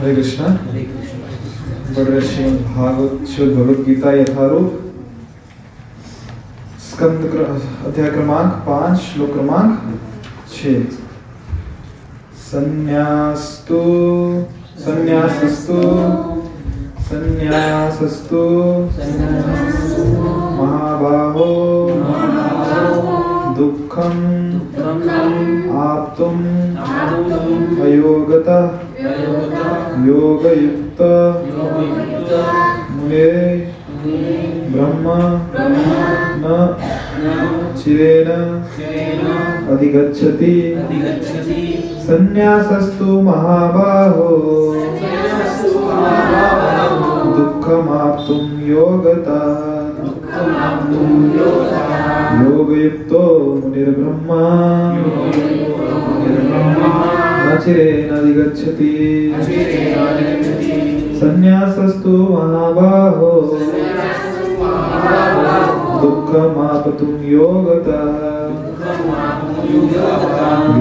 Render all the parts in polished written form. हरे कृष्णा। पढ़ रहे श्रीमद्भागवतम् यथारूप स्कंद अध्याय क्रमांक 5 श्लोक क्रमांक 6। संन्यासस्तु संन्यासस्तु संन्यासस्तु महाबाहो दुःखं आप्तुं अयोगतः योगयुक्त मुने ब्रह्म न चिरेण अधिगच्छति। संन्यासस्तु महाबाहो दुःखमाप्तुं योगतः योगयुक्तो मुनिर्ब्रह्म चिरेण अधिगच्छति। संन्यासस्तु महाबाहो दुःखमापतुं योगतः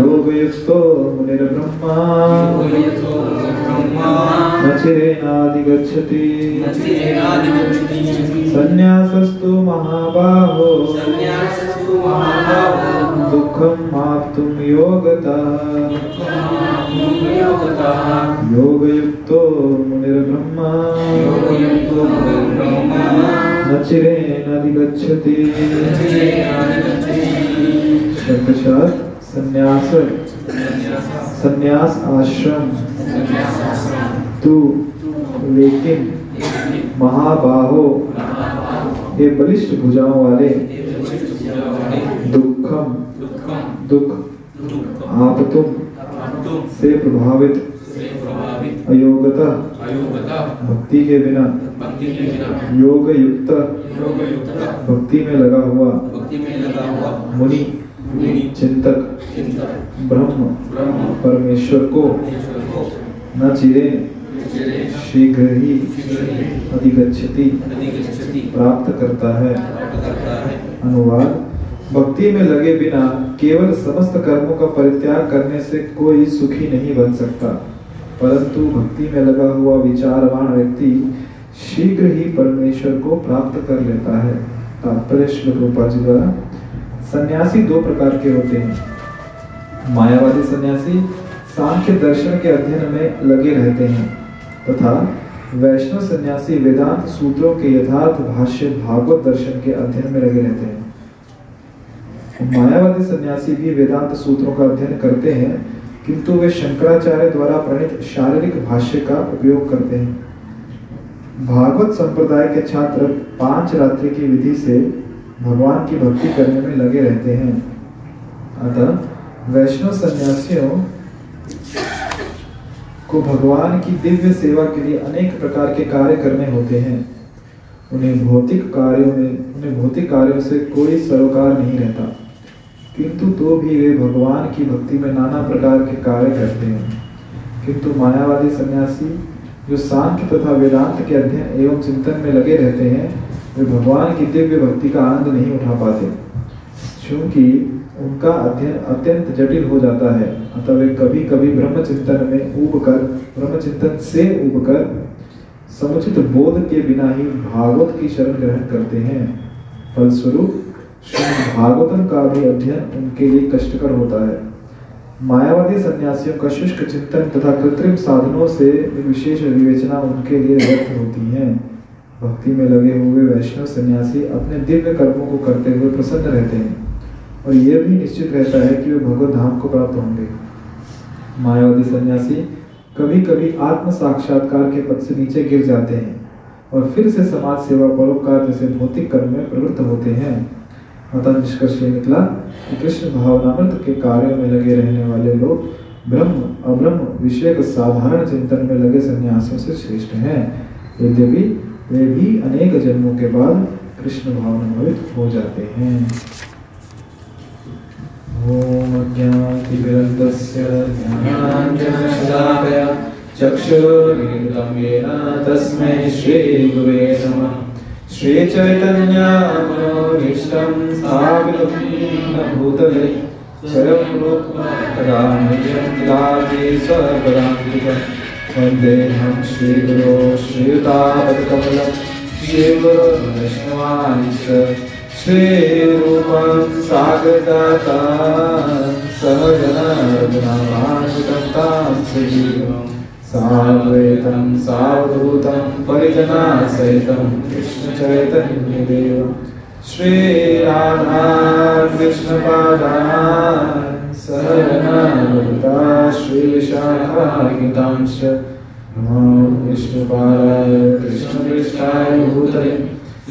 योगयुक्तो मुनिर्ब्रह्मा न चिरेण अधिगच्छति। संन्यासस्तु महाबाहो दुःखमाप्तुं योगतः योगयुक्तो मुनिर्ब्रह्मा न चिरेण अधिगच्छति। संन्यास आश्रम तू लेकिन महाबाहो ये बलिष्ठ भुजाओं वाले दुखम दुख आप तुम से प्रभावित अयोगता भक्ति के बिना योग युक्त भक्ति में लगा हुआ मुनि चिंतक ब्रह्म परमेश्वर को न चिरेण शीघ्र ही अधिगच्छति प्राप्त करता है। अनुवाद। भक्ति में लगे बिना केवल समस्त कर्मों का परित्याग करने से कोई सुखी नहीं बन सकता, परंतु भक्ति में लगा हुआ विचारवान व्यक्ति शीघ्र ही परमेश्वर को प्राप्त कर लेता है। तात्पर्य श्री प्रभुपाद जी द्वारा सन्यासी दो प्रकार के होते हैं। मायावादी सन्यासी सांख्य दर्शन के अध्ययन में लगे रहते हैं तथा वैष्णव सन्यासी वेदांत सूत्रों के यथार्थ भाष्य भागवत दर्शन के अध्ययन में लगे रहते हैं। मायावादी सन्यासी भी वेदांत सूत्रों का अध्ययन करते हैं, किंतु वे शंकराचार्य द्वारा प्रणीत शारीरिक भाष्य का उपयोग करते हैं। भागवत संप्रदाय के छात्र पंचरात्रि की विधि से भगवान की भक्ति करने में लगे रहते हैं। अतः वैष्णव सन्यासियों को भगवान की दिव्य सेवा के लिए अनेक प्रकार के कार्य करने होते हैं। उन्हें भौतिक कार्यों से कोई सरोकार नहीं रहता, किंतु तो भी वे भगवान की भक्ति में नाना प्रकार के कार्य करते हैं। किंतु मायावादी सन्यासी जो सांख्य तथा वेदांत के अध्ययन एवं चिंतन में लगे रहते हैं, वे भगवान की दिव्य भक्ति का आनंद नहीं उठा पाते, क्योंकि उनका अध्ययन अत्यंत जटिल हो जाता है। अतः वे कभी कभी ब्रह्मचिंतन से उबकर समुचित बोध के बिना ही भागवत की शरण ग्रहण करते हैं। फलस्वरूप श्रीमद् भागवतम का भी अध्ययन उनके लिए कष्टकर होता है। मायावादी सन्यासियों का शुष्क चिंतन तथा कृत्रिम साधनों से विशेष विवेचना उनके लिए व्यर्थ होती है। भक्ति में लगे हुए वैष्णव सन्यासी अपने दिव्य कर्मों को करते हुए प्रसन्न रहते हैं और यह भी निश्चित रहता है कि वे भगवद्धाम को प्राप्त होंगे। मायावादी सन्यासी कभी कभी आत्म साक्षात्कार के पद से नीचे गिर जाते हैं और फिर से समाज सेवा परोपकार जैसे भौतिक कर्म में प्रवृत्त होते हैं। अतः निष्कर्ष ये निकला कि कृष्ण भावनामृत के कार्यों में लगे रहने वाले लोग ब्रह्म अब्रह्म विषय के साधारण चिंतन में लगे सन्यासियों से श्रेष्ठ हैं, यद्यपि वे भी अनेक जन्मों के बाद कृष्ण भावनामृत हो जाते हैं। ओम अज्ञातिमिरन्धस्य ज्ञानाञ्जनशलाकया चक्षुरुन्मिलितं येन तस्मै श्रीगुरवे नमः। श्रीचैतन्यमनोभीष्टं स्थापितं येन भूतले स्वयं रूपं तदानीयं तदानीश्वरं वंदेहम श्री गुरो श्रीयुतापत्कमलं शिव वैष्णवांश श्री रूपं सागरजातं सहगना रघुनाथानुकंतं सजीवं साद्वैतं सावधूतं परिजनासहितं कृष्ण चैतन्य देवं श्री राधा कृष्ण पादान सहगना श्री शाखांश नमो विष्णुपादाय कृष्णपृष्ठाय भूतले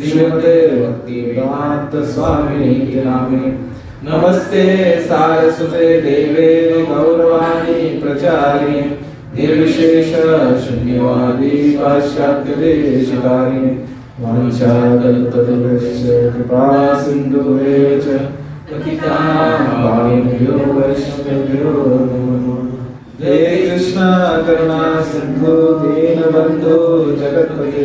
श्रीमते भक्तिवेदांत स्वामिने नामिने नमस्ते सारस्वते देवे गौरवाणी प्रचारिणे निर्विशेष शून्यवादी पाश्चात्य देशकारिणे वाञ्छाकल्पतरुभ्यश्च कृपा सिन्धुभ्यो च हे कृष्ण करुणा सिंधु दीनबंधु जगत्पते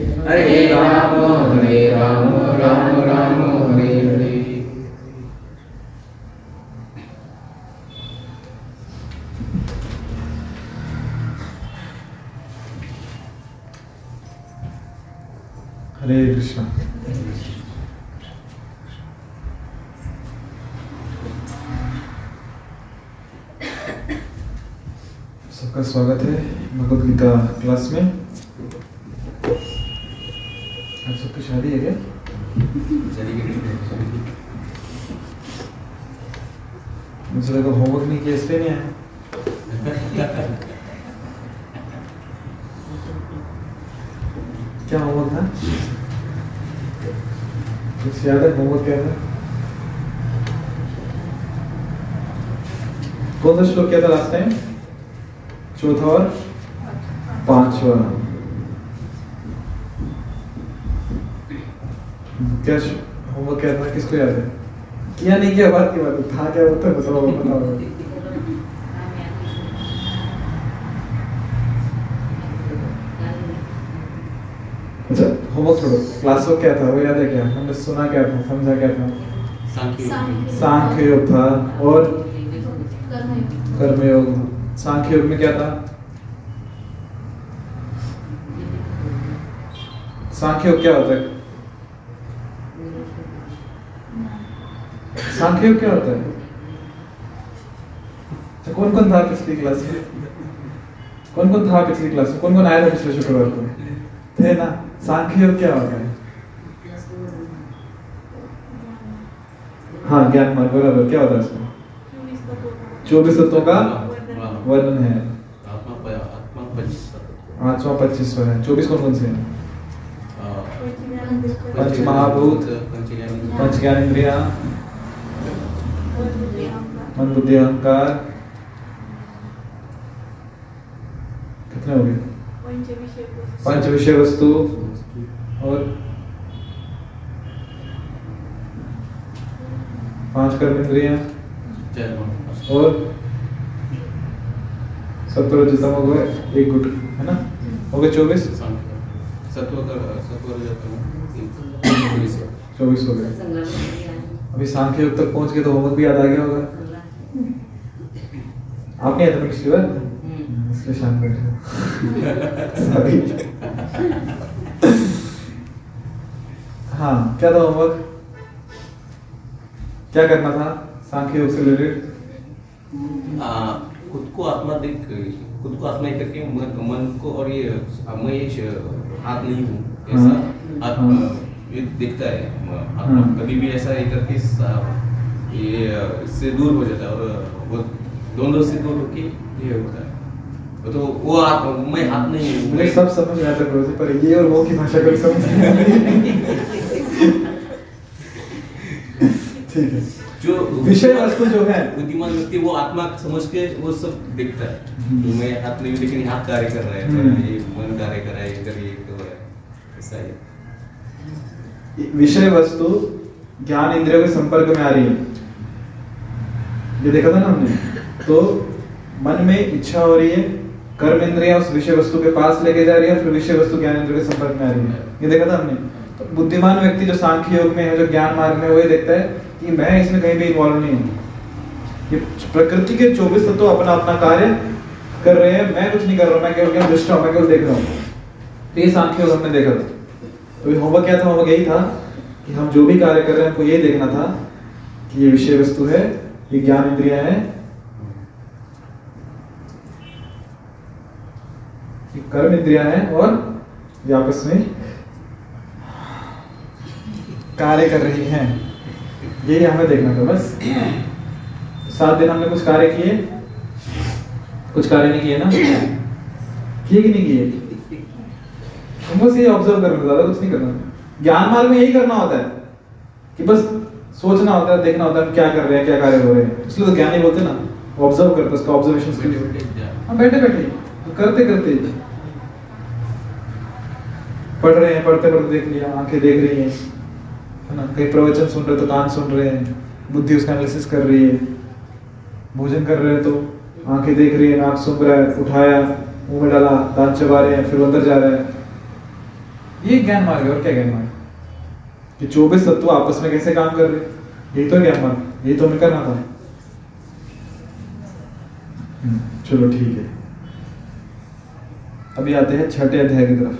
हरे राम हरे राम राम राम हरे हरे। हरे कृष्णा। आपका स्वागत है भगवदगीता क्लास में। आप सबकी शादी है क्या? मुझे लगा होमवर्क नहीं किया इसलिए नहीं आया। क्या होमवर्क था? कुछ याद है होमवर्क क्या था? कौन सा श्लोक क्या था लास्ट टाइम? चौथा और पांचवा। क्या होमवर्क क्या था? किसको याद है? किया नहीं किया बात की बात है, था क्या होता है बताओ बताओ। अच्छा होमवर्क छोड़ो, क्लास वर्क क्या था वो याद है क्या? हमने सुना क्या था, समझा क्या था? सांख्य योग था और कर्मयोग। सांख्य योग में क्या था? सांख्य योग क्या होता है? सांख्य योग क्या होता है? कौन कौन था पिछली क्लास में? कौन कौन था पिछली क्लास में? कौन कौन आया था पिछले शुक्रवार को? थे ना। सांख्य योग क्या होता है? हाँ ज्ञान मार्ग, बराबर। क्या होता है इसमें? 24 तत्वों का वर्णन है। आत्मा 25 है। 24 कौन कौन से हैं? पंच महाभूत, पंच ज्ञानेंद्रिया, मन बुद्धि अहंकार। कितने हो गए? पंच विषय वस्तु और पांच कर्मेंद्रिया और सत्वरजतम हो गए एक गुट, है ना? हो गए 24। चौबीस हो गए। अभी सांख्य योग तक पहुंच गए तो होमवर्क भी याद आ गया होगा। आपने याद पिछली बार इसलिए शांत बैठे। हाँ क्या था होमवर्क? क्या करना था सांख्य योग से रिलेटेड? खुद को आत्मा करके मन को और ये मैं ये हाथ नहीं हूँ ऐसा आत्मा ये दिखता है। आत्मा कभी भी ऐसा ये करके ये इससे दूर हो जाता है और वो दोनों से दूर होके ये होता है। तो वो आत्मा मैं हाथ नहीं हूँ। मुझे सब समझ में आता है पर ये और वो की भाषा को समझ नहीं आती। ठीक है। जो विषय वस्तु जो है बुद्धिमान व्यक्ति वो आत्मा समझ के वो सब देखता है, तो मैं हाथ नहीं लेकिन हाथ कार्य कर रहा है, ये मन कार्य कर रहा है, ये कर रहा है, ऐसा है। विषय वस्तु ज्ञान इंद्रियों के संपर्क में आ रही है, ये देखा था ना हमने। तो मन में इच्छा हो रही है, कर्म इंद्रिया उस विषय वस्तु के पास लेके जा रही है, फिर विषय वस्तु ज्ञान इंद्रियों के संपर्क में आ रही है, ये देखा था हमने। तो बुद्धिमान व्यक्ति जो सांख्य योग में है, जो ज्ञान मार्ग में, वो ये देखता है कि मैं इसमें कहीं भी इन्वॉल्व नहीं हूँ, ये प्रकृति के 24 तत्व अपना अपना कार्य कर रहे हैं, मैं कुछ नहीं कर रहा हूँ, मैं केवल दृष्टा हूँ, मैं केवल देख रहा हूँ। तो ये सांख्य योग हमने देखा था। तो होमवर्क क्या था? होमवर्क यही था कि हम जो भी कार्य कर रहे हैं हमको ये देखना था कि ये विषय वस्तु है, ये ज्ञान इंद्रिया है, ये कर्म इंद्रिया है, और ये आपस में कार्य कर रही है, यही हमें देखना था बस। 7 दिन हमने कुछ कार्य किए, कुछ कार्य नहीं किए ना, किए कि नहीं किए? हमको बस ये ऑब्जर्व करना, ज्यादा कुछ नहीं करना। ज्ञान मार्ग में यही करना होता है कि बस सोचना होता है, देखना होता है क्या कर रहे हैं, क्या कार्य हो रहे हैं, इसलिए तो ज्ञान ही बोलते ना, ऑब्जर्व करते, उसका ऑब्जर्वेशन करते, हाँ बैठे बैठे करते करते, पढ़ रहे हैं, पढ़ते पढ़ते देख लिया, आंखें देख रही हैं, कहीं प्रवचन सुन रहे तो कान सुन रहे हैं, बुद्धि उसका एनालिसिस कर रही है, भोजन कर रहे हैं तो आंखें देख रही है, नाक सूंघ रहा है, उठाया मुंह में डाला, दांत चबा रहे हैं, फिर अंदर जा रहा है। ये ज्ञान मार्ग है, और क्या ज्ञान मार्ग कि 24 तत्व आपस में कैसे काम कर रहे हैं, यही तो ज्ञान मार्ग, यही तो हमें करना था। चलो ठीक है, अभी आते हैं 6ठे अध्याय की तरफ।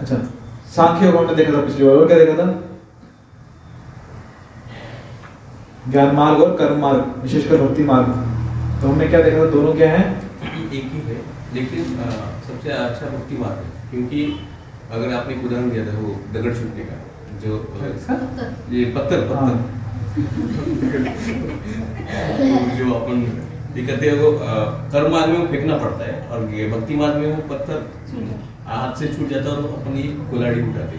अच्छा, सांख्य योग ने देखा था पिछली बार, और क्या देखा था? ज्ञान मार्ग और कर्म मार्ग, विशेषकर भक्ति मार्ग। तो हमने क्या देखा था? दोनों क्या हैं? एक ही है, लेकिन सबसे अच्छा भक्ति मार्ग है, क्योंकि अगर आपने उदाहरण दिया था वो दगड़ छूटने का, जो ये पत्थर जो अपन कहते हैं, वो कर्म मार्ग में फेंकना पड़ता है, और भक्ति मार्ग में वो पत्थर हाथ से छूट जाता और अपनी कुलाड़ी उठाते,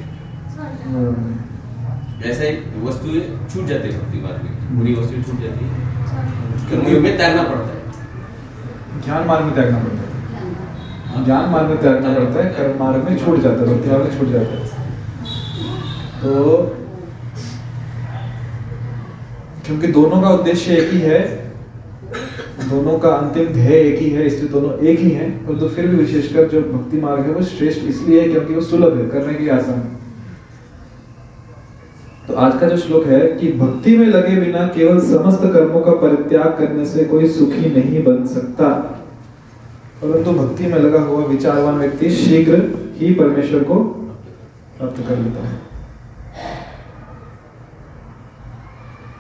ऐसा ही वस्तु छूट जाती है भक्ति मार्ग में, बुरी वस्तु छूट जाती है। कर्मयोग में त्यागना पड़ता है, ज्ञान मार्ग में त्यागना पड़ता है, ज्ञान मार्ग में त्यागना पड़ता है, कर्म मार्ग में छूट जाता है, भक्ति मार्ग में छूट जाता है। तो क्योंकि दोनों का उद्देश्य एक ही है, दोनों का अंतिम ध्येय एक ही है, इसलिए दोनों एक ही हैं। पर तो फिर भी विशेषकर जो भक्ति मार्ग है वो श्रेष्ठ इसलिए है क्योंकि वो सुलभ है, करने के लिए आसान है। तो आज का जो श्लोक है कि भक्ति में लगे बिना केवल समस्त कर्मों का परित्याग करने से कोई सुखी नहीं बन सकता, परंतु भक्ति में लगा हुआ विचारवान व्यक्ति शीघ्र ही परमेश्वर को प्राप्त कर लेता है।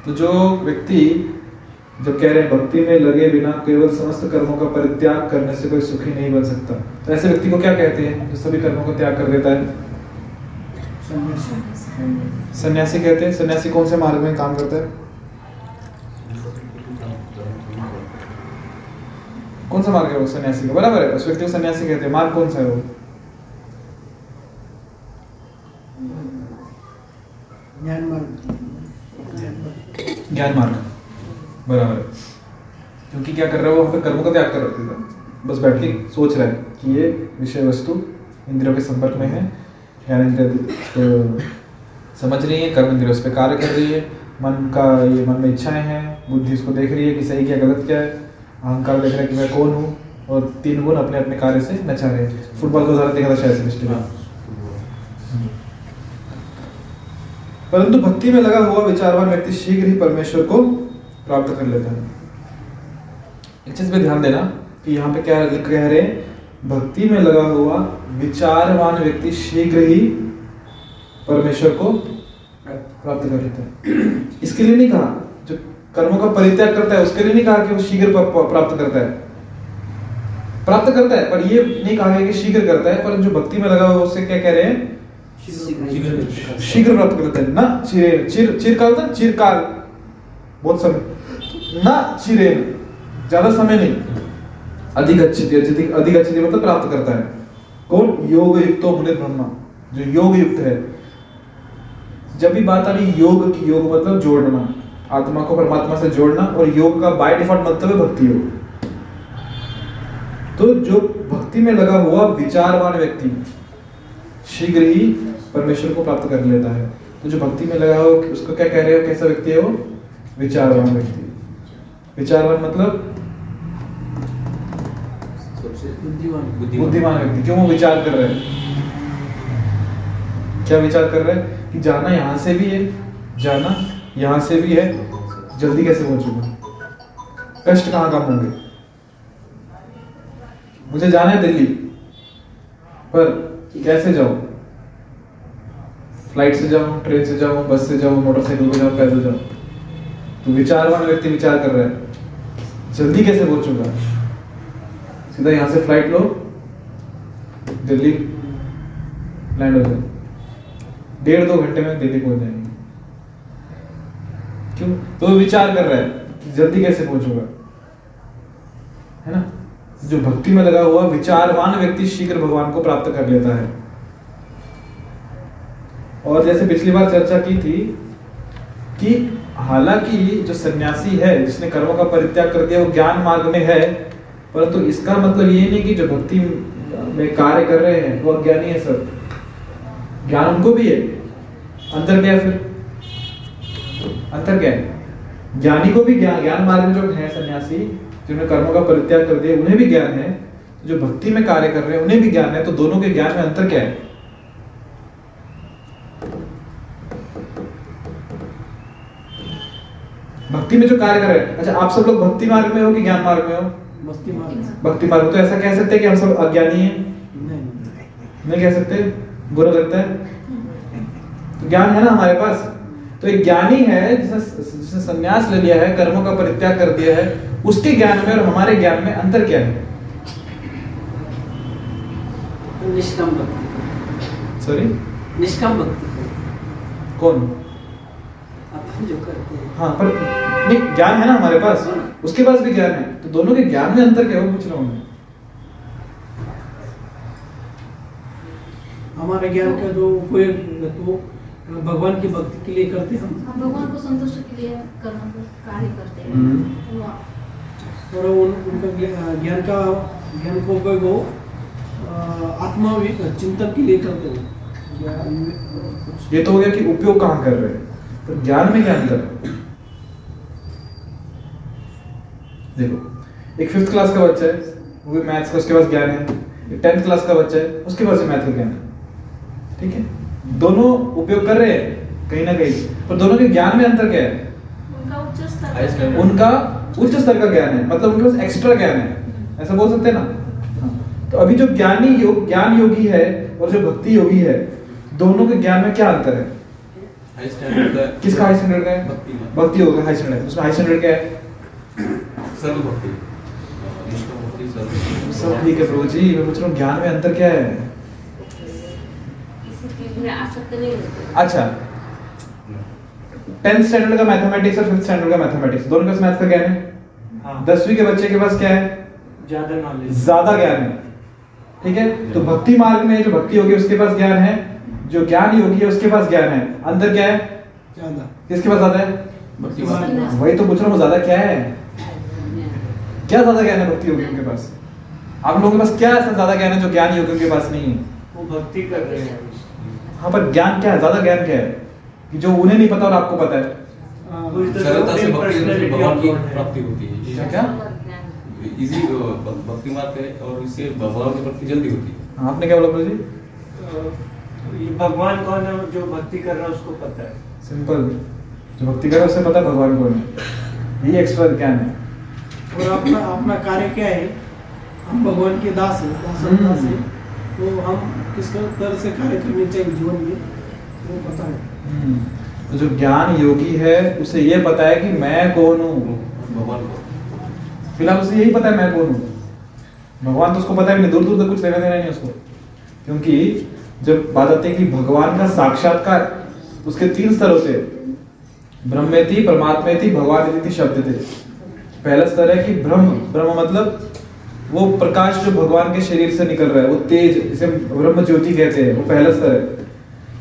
तो जो व्यक्ति जब कह रहे हैं भक्ति में लगे बिना केवल समस्त कर्मों का परित्याग करने से कोई सुखी नहीं बन सकता, तो ऐसे व्यक्ति को क्या कहते हैं जो सभी कर्मों को त्याग कर देता है? सन्यासी कहते हैं। सन्यासी कौन से मार्ग में काम करता है? कौन सा मार्ग है वो? सन्यासी का, बराबर है, उस व्यक्ति को सन्यासी कहते हैं। मार्ग कौन सा है वो? ज्ञान मार्ग, ज्ञान मार्ग, बराबर। क्योंकि क्या कर रहा है वो? वहाँ पे कर्मों का त्याग कर रहा है, बस बैठ के सोच रहा है कि ये विषय वस्तु इंद्रियों के संपर्क में है, ज्ञान इंद्रिया समझ रही है, कर्म इंद्रिया उस पर कार्य कर रही है, मन का ये मन में इच्छाएं हैं, बुद्धि उसको देख रही है कि सही क्या गलत क्या है, अहंकार देख रहा है कि मैं कौन हूँ, और 3 गुण अपने अपने कार्य से नचा रहे हैं। फुटबॉल को उदाहरण देखा था शायद पिछले बार। परंतु भक्ति में लगा हुआ विचारवान व्यक्ति शीघ्र ही परमेश्वर को प्राप्त कर लेता है। एक चीज पे ध्यान देना कि यहाँ पे क्या कह रहे हैं? भक्ति में लगा हुआ विचारवान व्यक्ति शीघ्र ही परमेश्वर को प्राप्त कर लेता है। इसके लिए नहीं कहा जो कर्मों का परित्याग करता है उसके लिए नहीं कहा कि वो शीघ्र प्राप्त करता है, प्राप्त करता है, पर ये नहीं कहा गया कि शीघ्र करता है। पर जो भक्ति में लगा हुआ उससे क्या कह रहे हैं? शीघ्र प्राप्त कर लेता है ना, चिरकाल था, चिरकाल बहुत समय ना, चिरे ज्यादा समय नहीं, अधिक अच्छी मतलब प्राप्त करता है। कौन? योग युक्त ब्रह्मा, जो योग युक्त है, जब भी बात आ रही योग की, योग मतलब जोड़ना, आत्मा को परमात्मा से जोड़ना, और योग का बाय डिफॉल्ट मतलब है भक्ति योग। तो जो भक्ति में लगा हुआ विचारवान व्यक्ति शीघ्र ही परमेश्वर को प्राप्त कर लेता है। तो जो भक्ति में लगा हुआ, उसको क्या कह रहे हो, कैसा व्यक्ति है वो? विचारवान व्यक्ति। विचारवान मतलब बुद्धिमान व्यक्ति। क्यों? वो विचार कर रहे हैं। क्या विचार कर रहे हैं? कि जाना यहाँ से भी है, जाना यहाँ से भी है, जल्दी कैसे पहुंचूंगा, कष्ट कहाँ कम होंगे, मुझे जाना है दिल्ली, पर कैसे जाऊं? फ्लाइट से जाऊं, ट्रेन से जाऊं, बस से जाऊं, मोटरसाइकिल से जाऊं, पैदल जाऊं? तो विचारवान व्यक्ति विचार कर रहा है जल्दी कैसे पहुंचूंगा, सीधा यहाँ से फ्लाइट लो, दिल्ली लैंड हो जाए, 1.5-2 घंटे में दिल्ली पहुंच जाएंगे। क्यों? तो विचार कर रहा है कि जल्दी कैसे पहुंचूंगा, है ना। जो भक्ति में लगा हुआ विचारवान व्यक्ति शीघ्र भगवान को प्राप्त कर लेता है। और जैसे पिछली बार चर्चा की थी कि हालांकि जो सन्यासी है, जिसने कर्मों का परित्याग कर दिया, वो ज्ञान मार्ग में है, परंतु तो इसका मतलब ये नहीं कि जो भक्ति में कार्य कर रहे हैं वो अज्ञानी है। सर, ज्ञान उनको भी है। अंतर क्या है फिर? अंतर क्या है? ज्ञानी को भी ज्ञान, ज्ञान मार्ग में जो है सन्यासी, जिन्होंने कर्मों का परित्याग कर दिया, उन्हें भी ज्ञान है। जो भक्ति में कार्य कर रहे हैं उन्हें भी ज्ञान है। तो दोनों के ज्ञान में अंतर क्या है? भक्ति में जो कार्य कर रहे हैं, अच्छा आप सब लोग भक्ति मार्ग में हो कि ज्ञान मार्ग में हो? भक्ति मार्ग। तो ऐसा कह सकते हैं कि हम सब अज्ञानी हैं? नहीं कह सकते, बुरा लगता है। तो ज्ञान है ना हमारे पास। तो एक ज्ञानी है जिसने संन्यास ले लिया है, कर्मों का परित्याग कर दिया है, उसके ज्ञान में और हमारे ज्ञान में अंतर क्या है? निष्काम भक्ति। सॉरी, निष्काम भक्ति कौन? हम जो करते हैं। हाँ, पर नहीं, ज्ञान है ना हमारे पास, उसके पास भी ज्ञान है। तो दोनों के ज्ञान में अंतर क्या है, पूछ रहा हूँ मैं। हमारे ज्ञान का जो तो भगवान की भक्ति के लिए करते हैं, हम भगवान को संतुष्ट के लिए कर्म को कार्य करते हैं, और उनका ज्ञान को उपयोग आत्मा चिंतन के लिए करते हैं। ये तो हो गया कि उपयोग कहाँ कर रहे हैं। तो ज्ञान में क्या अंतर है? देखो, एक 5th क्लास का बच्चा है, वो भी मैथ्स का, उसके पास ज्ञान है। एक 10th क्लास का बच्चा है, उसके पास भी मैथ का ज्ञान है। ठीक है, दोनों उपयोग कर रहे हैं कहीं ना कहीं, पर दोनों के ज्ञान में अंतर क्या है? उनका उच्च स्तर का ज्ञान है, मतलब उनके पास एक्स्ट्रा ज्ञान है, ऐसा बोल सकते हैं ना। तो अभी जो ज्ञानी योग, ज्ञान योगी है और जो भक्ति योगी है, दोनों के ज्ञान में क्या अंतर है? किसका हाई स्टैंडर्ड है? भक्ति योग का हाई स्टैंडर्ड। उसमें हाई स्टैंडर्ड क्या है? सर्व भक्ति, सब ठीक है प्रभु जी। मैं पूछ रहा हूँ ज्ञान में अंतर क्या है? अच्छा, 10th स्टैंडर्ड का मैथमेटिक्स और 5th स्टैंडर्ड का मैथमेटिक्स, दोनों का मैथ का ज्ञान है। 10वीं के बच्चे के पास क्या है? ज्यादा ज्ञान है। ठीक है, तो भक्ति मार्ग में जो भक्ति होगी उसके पास ज्ञान है, जो ज्ञान योगी है उसके पास ज्ञान है। अंतर क्या है? ज्यादा। किसके पास ज्यादा है? वही तो पूछ रहा हूँ, ज्यादा क्या है? क्या ज्यादा ज्ञान है भक्ति योगियों के पास? आप लोगों के पास क्या ऐसा ज्यादा ज्ञान है जो ज्ञान योगियों के पास नहीं है? वो भक्ति कर रहे हैं। हाँ, पर ज्ञान क्या है, ज्यादा ज्ञान क्या है कि जो उन्हें नहीं पता और आपको पता है? क्या इजी भक्ति मार्ग है, और इससे भगवान की प्राप्ति जल्दी होती है। आपने क्या बोला जी? भगवान कौन है जो भक्ति कर रहा है उसको पता है। सिंपल, जो भक्ति कर रहा है उसे पता है भगवान कौन है, ये एक्स्ट्रा ज्ञान है। और अपना कार्य क्या है? हम भगवान के दास हैं, तो हम किस तरह से कार्य करने चाहिए जीवन में, वो पता है। तो जो ज्ञान योगी है उसे ये पता है कि मैं कौन हूँ, भगवान कौन। फिलहाल उसे यही पता है मैं कौन हूँ, भगवान तो उसको पता है, दूर दूर तक कुछ लेना देना नहीं उसको। क्योंकि जब बात आती है कि भगवान का साक्षात्कार, उसके 3 स्तर होते हैं, ब्रह्मेति, परमात्मेति, भगवानेति, शब्देति। पहला स्तर है कि ब्रह्म, ब्रह्म मतलब वो प्रकाश जो भगवान के शरीर से निकल रहा है, वो तेज, जिसे ब्रह्मज्योति कहते हैं, वो पहला स्तर है।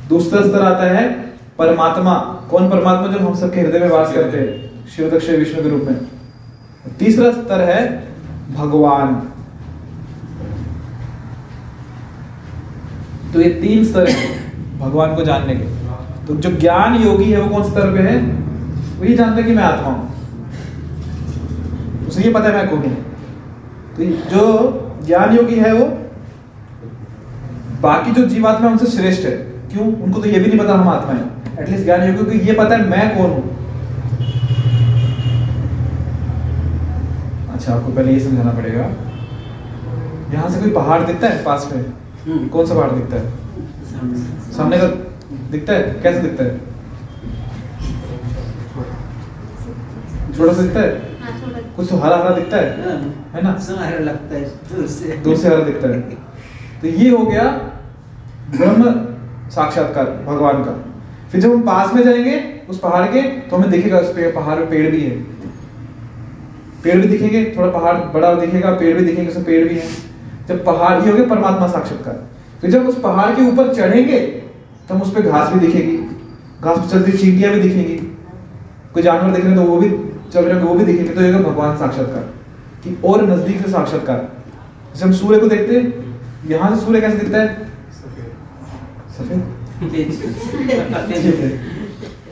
दूसरा स्तर आता है परमात्मा कौन? परमात्मा जो हम सबके हृदय में वास करते हैं, शिव दक्षिण विष्णु के रूप में। तीसरा स्तर है भगवान। तो ये तीन स्तर है भगवान को जानने के। तो जो ज्ञान योगी है वो कौन स्तर पे है? वो ये जानता है कि मैं आत्मा हूं, उसे ये पता है मैं कौन हूं। तो जो ज्ञान योगी है वो बाकी जो जीवात्मा है उनसे श्रेष्ठ है। क्यों? उनको तो ये भी नहीं पता हम आत्मा है। एटलीस्ट ज्ञान योगी को ये पता है मैं कौन हूं। अच्छा, आपको पहले ये समझाना पड़ेगा, यहां से कोई पहाड़ दिखता है पास में? कौन सा पहाड़ दिखता है? सामने का दिखता है? कैसे दिखता है? छोटा सा दिखता है? कुछ तो हरा हरा दिखता है ना? हरा लगता है दूर से, हरा दिखता है। तो ये हो गया ब्रह्म साक्षात्कार भगवान का। फिर जब हम पास में जाएंगे उस पहाड़ के तो हमें दिखेगा उस पहाड़ पे पेड़ भी है, पेड़ भी दिखेंगे, थोड़ा पहाड़ बड़ा दिखेगा, पेड़ भी दिखेंगे, उसमें पेड़ भी है। जब पहाड़ ही हो गया परमात्मा साक्षात्कार। फिर जब उस पहाड़ के ऊपर चढ़ेंगे तो हम उस पर घास भी दिखेगी, घास पर चलती चींटियां भी दिखेंगी, कोई जानवर देखेंगे तो वो भी चल रहे होंगे, वो भी दिखेंगे। तो ये भगवान साक्षात्कार कि और नजदीक से साक्षात्कार। जैसे हम सूर्य को देखते हैं, यहाँ से सूर्य कैसे दिखता है?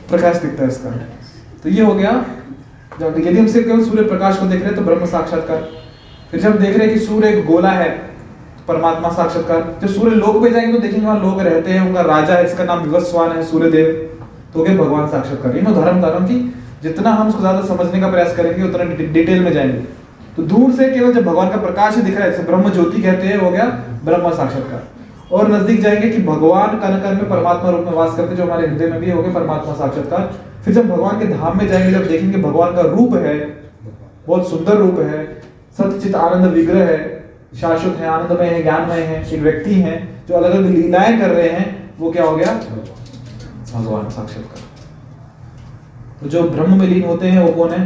प्रकाश दिखता है इसका। तो ये हो गया, जब यदि हम सिर्फ केवल सूर्य प्रकाश को देख रहे हैं तो ब्रह्म साक्षात्कार। फिर जब देख रहे हैं कि सूर्य एक गोला है तो परमात्मा साक्षात्कार। जब सूर्य लोक पे जाएंगे तो देखेंगे वहां लोग रहते हैं, उनका राजा है, इसका नाम विवस्वान है, सूर्यदेव। तो ये भगवान साक्षात्कार। इन धर्म धारण की जितना हम उसको ज्यादा समझने का प्रयास करेंगे उतना डिटेल में जाएंगे। तो दूर से केवल जब भगवान का प्रकाश ही दिख रहा है, जैसे ब्रह्मज्योति कहते हैं, हो गया ब्रह्म साक्षात्कार। और नजदीक जाएंगे कि भगवान कण-कण में परमात्मा रूप में वास करते जो हमारे हृदय में भी हो गए परमात्मा साक्षात्कार। फिर जब भगवान के धाम में जाएंगे, जब देखेंगे भगवान का रूप है, बहुत सुंदर रूप है, सच्चिदानंद विग्रह है, शाश्वत है, आनंदमय है, ज्ञानमय है, एक व्यक्ति है जो अलग अलग लीलाएं कर रहे हैं, वो क्या हो गया? भगवान साक्षात्कार। तो जो ब्रह्म में लीन होते हैं वो कौन है?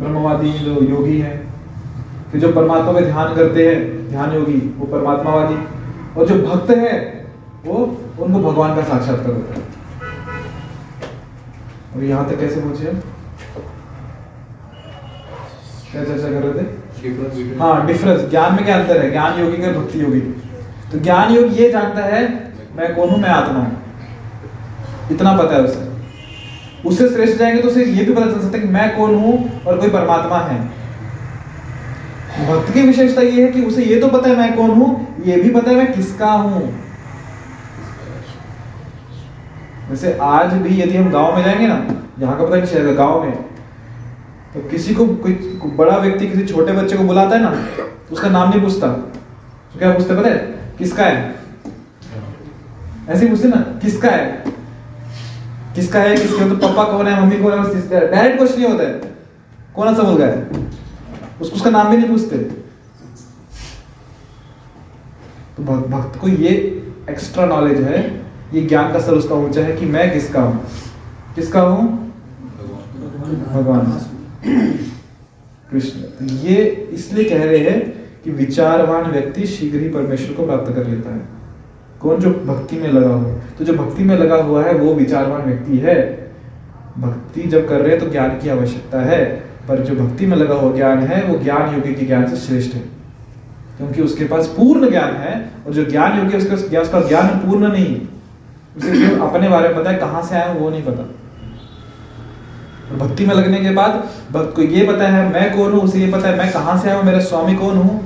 ब्रह्मवादी जो योगी है। फिर जो परमात्मा में ध्यान करते हैं ध्यान योगी, वो परमात्मावादी। और जो भक्त है वो उनको भगवान का साक्षात्कार होता है। और यहाँ तक कैसे पहुंचे? क्या चर्चा कर रहे थे? हाँ, डिफरेंस ज्ञान में क्या अंतर है ज्ञान योगी का भक्ति योगी। तो ज्ञान योगी ये जानता है मैं कौन हूं, मैं आत्मा हूं, इतना पता है उसे। उससे श्रेष्ठ जाएंगे तो उसे ये भी पता चल सकता है कि मैं कौन हूं और कोई परमात्मा है। भक्त की विशेषता ये है कि उसे ये तो पता है मैं कौन हूं, ये भी पता है मैं किसका हूं। वैसे आज भी यदि हम गांव में जाएंगे ना, यहाँ का पता नहीं चलेगा गांव में, तो किसी को कोई बड़ा व्यक्ति किसी छोटे बच्चे को बुलाता है ना, तो उसका नाम नहीं पूछता। तो क्या पूछते पता है? किसका है? ऐसे पूछते ना, किसका है, किसका है, किसके तो पापा कौन है, मम्मी कौन है, डायरेक्ट क्वेश्चन होता है कौन सा बोल रहा है, उसका नाम भी नहीं पूछते। तो भक्त को ये एक्स्ट्रा नॉलेज है, ये ज्ञान का स्तर उसका ऊंचा है कि मैं किसका हूं, किसका हूं? भगवान कृष्ण। तो ये इसलिए कह रहे हैं कि विचारवान व्यक्ति शीघ्र ही परमेश्वर को प्राप्त कर लेता है। कौन? जो भक्ति में लगा हुआ है। तो जो भक्ति में लगा हुआ है वो विचारवान व्यक्ति है। भक्ति जब कर रहे हैं तो ज्ञान की आवश्यकता है, पर जो भक्ति में लगा हुआ ज्ञान है वो ज्ञान योगी के ज्ञान से श्रेष्ठ है, क्योंकि उसके पास पूर्ण ज्ञान है। और जो ज्ञान योगी है उसका ज्ञान पूर्ण नहीं है, उसे अपने बारे में पता है, कहाँ से आया वो नहीं पता। और भक्ति में लगने के बाद भक्त को ये पता है मैं कौन हूँ, उसे ये पता है मैं कहाँ से आया हूँ, मेरा स्वामी कौन हूँ।